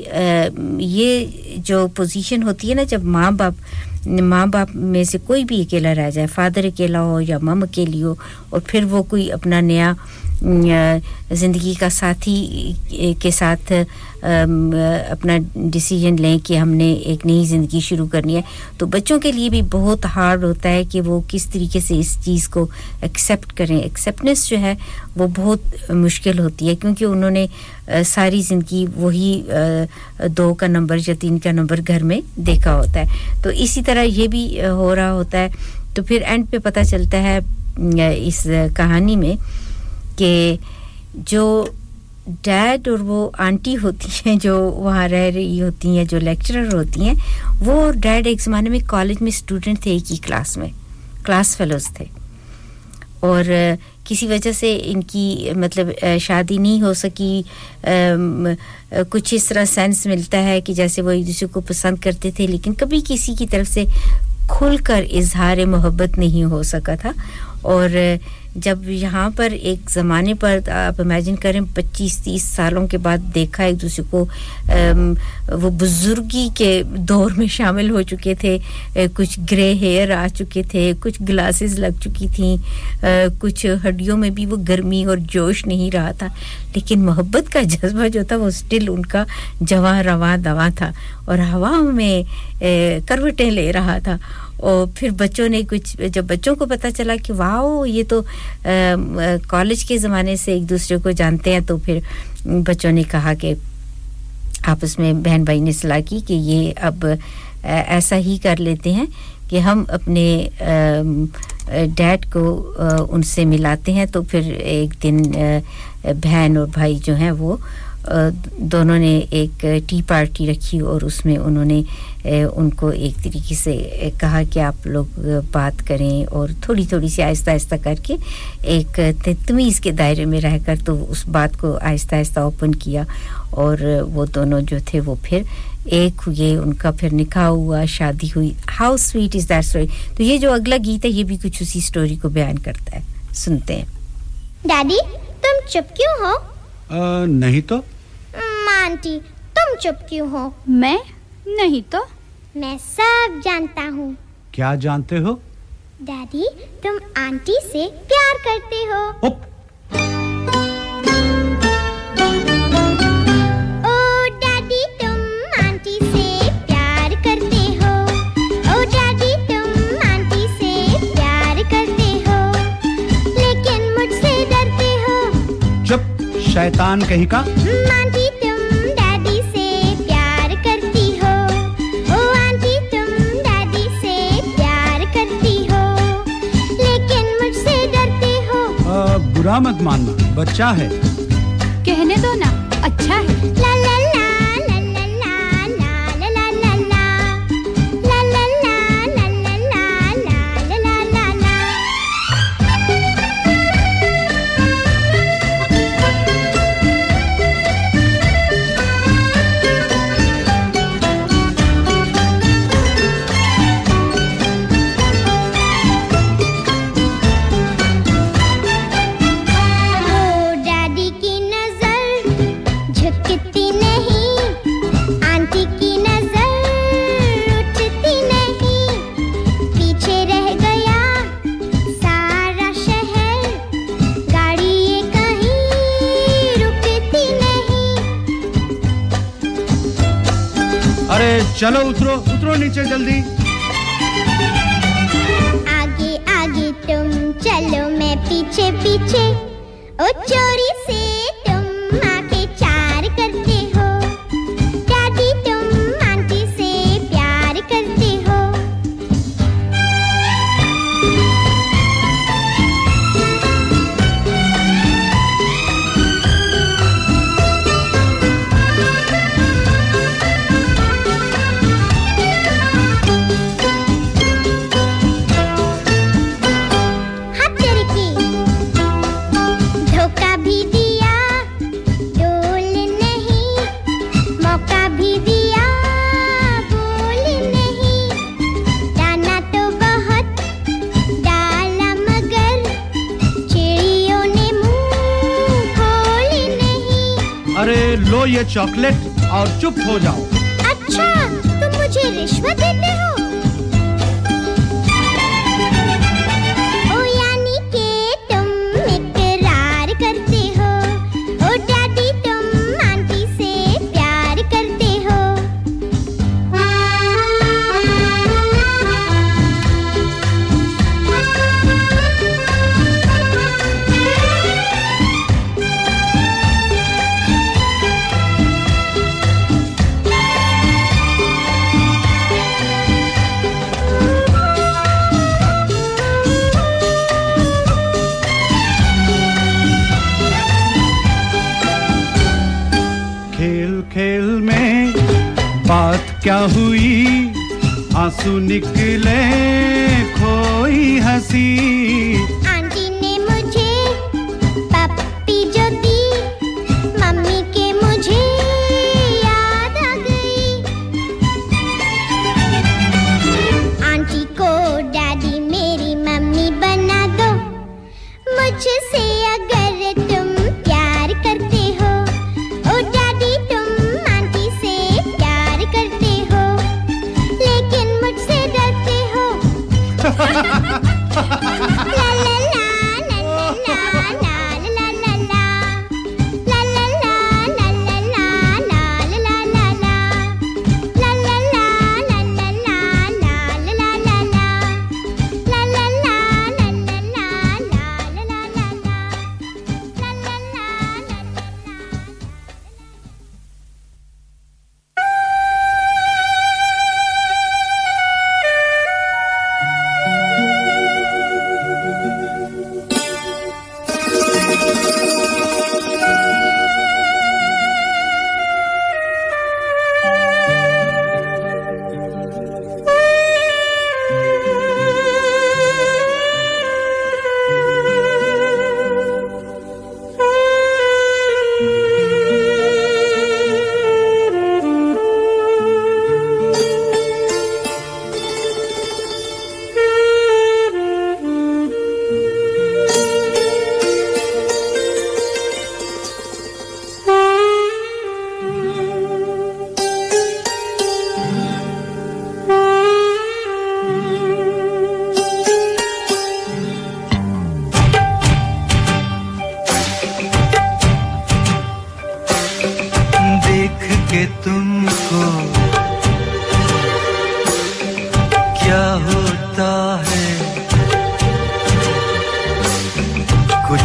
ये जो पोजीशन होती है ना जब माँ-बाप में से कोई भी अकेला रह जाए फादर अकेला हो या मम अकेली हो और फिर वो कोई अपना नया जिंदगी का साथी के साथ अपना डिसीजन लें कि हमने एक नई जिंदगी शुरू करनी है तो बच्चों के लिए भी बहुत हार्ड होता है कि वो किस तरीके से इस चीज़ को एक्सेप्ट करें एक्सेप्टेंस जो है वो बहुत मुश्किल होती है क्योंकि उन्होंने सारी जिंदगी वही 2 का नंबर या 3 का नंबर घर में देखा होता है तो इसी तरह ये भी हो रहा होता है तो फिर एंड पे पता चलता है इस कहानी में कि जो डैड और वो आंटी होती हैं जो वहाँ रह रही होती हैं जो लेक्चरर होती हैं वो और डैड एक ज़माने में कॉलेज में स्टूडेंट थे एक ही क्लास में क्लास फेलोज़ थे और किसी वजह से इनकी मतलब शादी नहीं हो सकी कुछ इस तरह सेंस मिलता है कि जैसे वो एक दूसरे को पसंद करते थे लेकिन कभी किसी की तरफ से खुलकर इजहार मोहब्बत नहीं हो सका था और जब यहाँ पर एक ज़माने पर आप इमेजिन करें 25-30 सालों के बाद देखा एक दूसरे को वो बुजुर्गी के दौर में शामिल हो चुके थे कुछ ग्रे हेयर आ चुके थे कुछ ग्लासेस लग चुकी थी कुछ हड्डियों में भी वो गर्मी और जोश नहीं रहा था लेकिन मोहब्बत का जज्बा जो था वो स्टिल उनका जवां रवा दवा था और हवाओं में करवटें ले रहा था और फिर बच्चों ने कुछ जब बच्चों को पता चला कि वाओ ये तो कॉलेज के ज़माने से एक दूसरे को जानते हैं तो फिर बच्चों ने कहा कि आपस में बहन भाई ने सलाह की कि ये अब ऐसा ही कर लेते हैं कि हम अपने डैड को उनसे मिलाते हैं तो फिर एक दिन बहन और भाई जो हैं वो दोनों ने एक टी पार्टी रखी और उसमें उन्होंने उनको एक तरीके से कहा कि आप लोग बात करें और थोड़ी-थोड़ी सी आहिस्ता-आहिस्ता करके एक तमीज़ के दायरे में रहकर तो उस बात को आहिस्ता-आहिस्ता ओपन किया और वो दोनों जो थे वो फिर एक हुए उनका फिर निकाह हुआ शादी हुई how sweet is that story तो ये जो अगला गीत है ये भी कुछ उसी स्टोरी को बयान करता है सुनते हैं डैडी तुम चुप क्यों हो नहीं तो आंटी तुम चुप क्यों हो मैं नहीं तो मैं सब जानता हूँ क्या जानते हो डैडी तुम आंटी से प्यार करते हो ओ डैडी तुम आंटी से प्यार करते हो ओ डैडी तुम आंटी से प्यार करते हो लेकिन मुझसे डरते हो चुप शैतान कहीं का बुरा मत मानना बच्चा है कहने दो ना अच्छा है ला ला ला ला ला ला ला ला ला ला ला ला ला ला ला ला ला ला चलो उतरो उतरो नीचे जल्दी आगे आगे तुम चलो मैं पीछे पीछे ओ चोरी से तुम आके चार करते हो दादी तुम आंटी से प्यार करते हो ये चॉकलेट और चुप हो जाओ अच्छा तुम मुझे रिश्वत देते हो ओ यानी के तुम इकरार करते हो ओ डैडी तुम आंटी से प्यार करते हो क्या हुई आंसू निकले खोई हंसी आंटी ने मुझे पप्पी जो दी मम्मी के मुझे याद आ गई आंटी को डैडी मेरी मम्मी बना दो मुझसे अगर तुम प्यार करते हो ओ डैडी la la la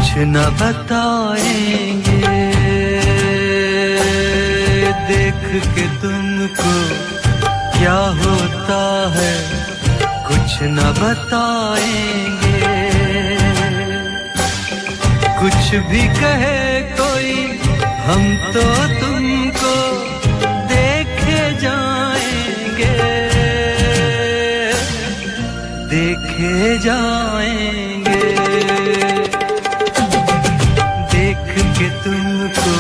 कुछ न बताएंगे देख के तुमको क्या होता है कुछ न बताएंगे कुछ भी कहे कोई हम तो तुमको देखे जाएंगे देखे जाएंगे तुमको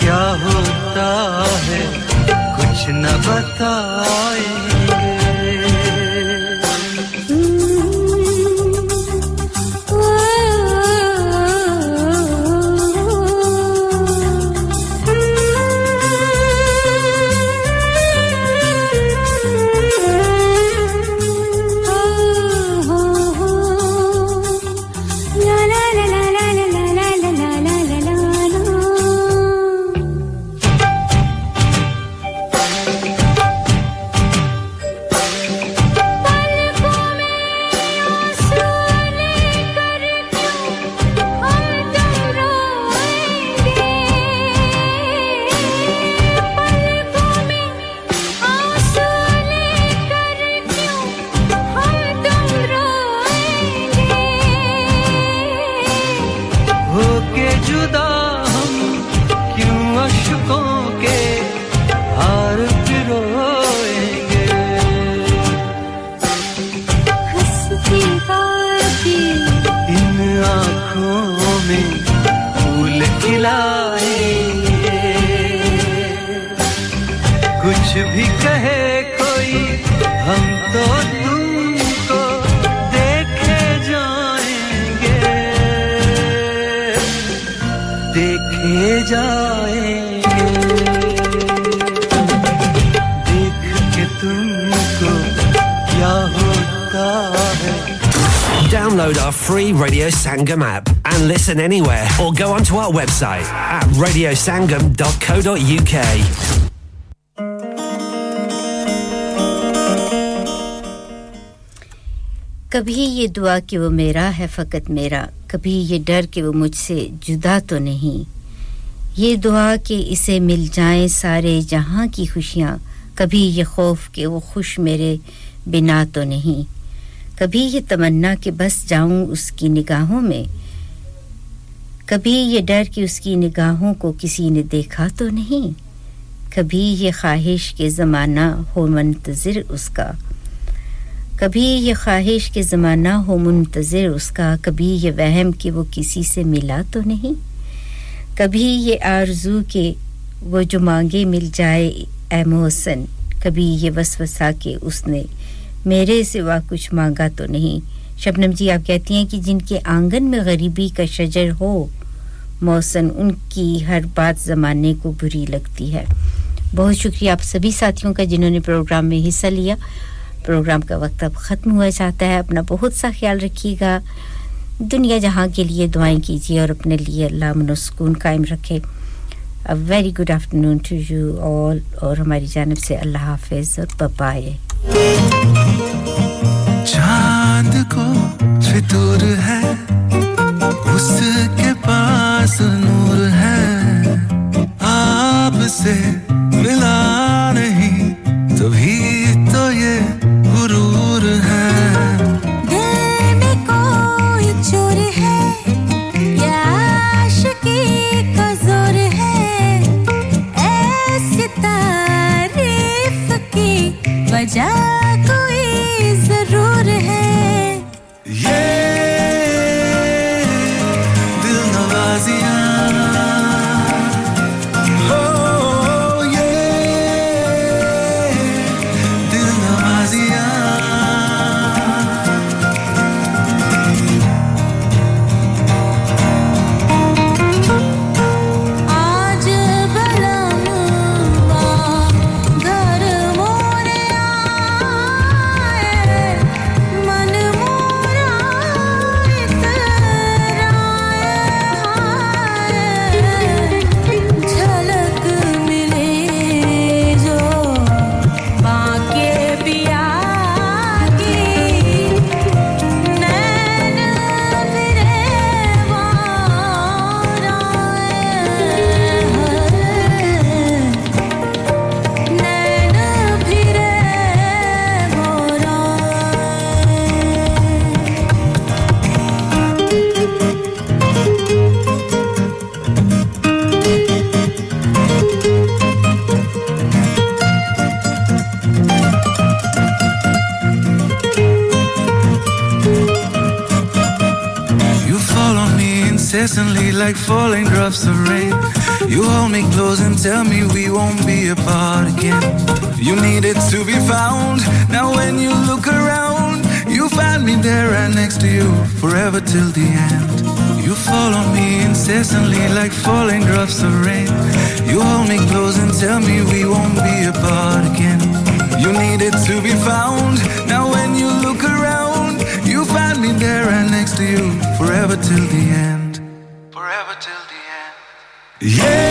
क्या होता है कुछ न बताएंगे Sangam app and listen anywhere or go onto our website at radiosangam.co.uk. कभी ये दुआ कि वो मेरा है फकत मेरा कभी ये डर कि वो मुझसे जुदा तो नहीं ये दुआ कि इसे मिल जाएं सारे जहां की खुशियां कभी ये खौफ कि वो खुश मेरे बिना तो नहीं कभी ये तमन्ना कि बस जाऊं उसकी निगाहों में कभी ये डर कि उसकी निगाहों को किसी ने देखा तो नहीं कभी ये ख्वाहिश के ज़माना हो मुंतज़िर उसका कभी ये ख्वाहिश के ज़माना हो मुंतज़िर उसका कभी ये वहम कि वो किसी से मिला तो नहीं कभी ये आरज़ू के वो जो मांगे मिल जाए ए मोहसिन कभी ये वसवसा कि उसने मेरे सिवा कुछ मांगा तो नहीं शबनम जी आप कहती हैं कि जिनके आंगन में गरीबी का शजर हो मौसम उनकी हर बात ज़माने को बुरी लगती है बहुत शुक्रिया आप सभी साथियों का जिन्होंने प्रोग्राम में हिस्सा लिया प्रोग्राम का वक्त अब ख़त्म हुआ जाता है अपना बहुत सा ख्याल रखिएगा दुनिया जहां के लिए दुआएं कीजिए और अपने लिए अल्लाह मन और सुकून कायम रखे a very good afternoon to you all और हमारी जानिब से अल्लाह हाफिज़ और बाय चांद को फितूर है उसके पास नूर है आप से मिला नहीं तभी तो ये हुरूर है दिल में कोई चोर है या आशिकी का जोर है ऐसी तारीफ की वजह कोई जरूर है ये दिल नवाजियां हो ये दिल नवाजियां आज बलंबा incessantly like falling drops of rain. You hold me close and tell me we won't be apart again. You needed to be found. Now when you look around, you find me there right next to you, forever till the end. You follow me incessantly like falling drops of rain. You hold me close and tell me we won't be apart again. You needed to be found. Now when you look around, you find me there right next to you, forever till the end. Forever till the end. Yeah.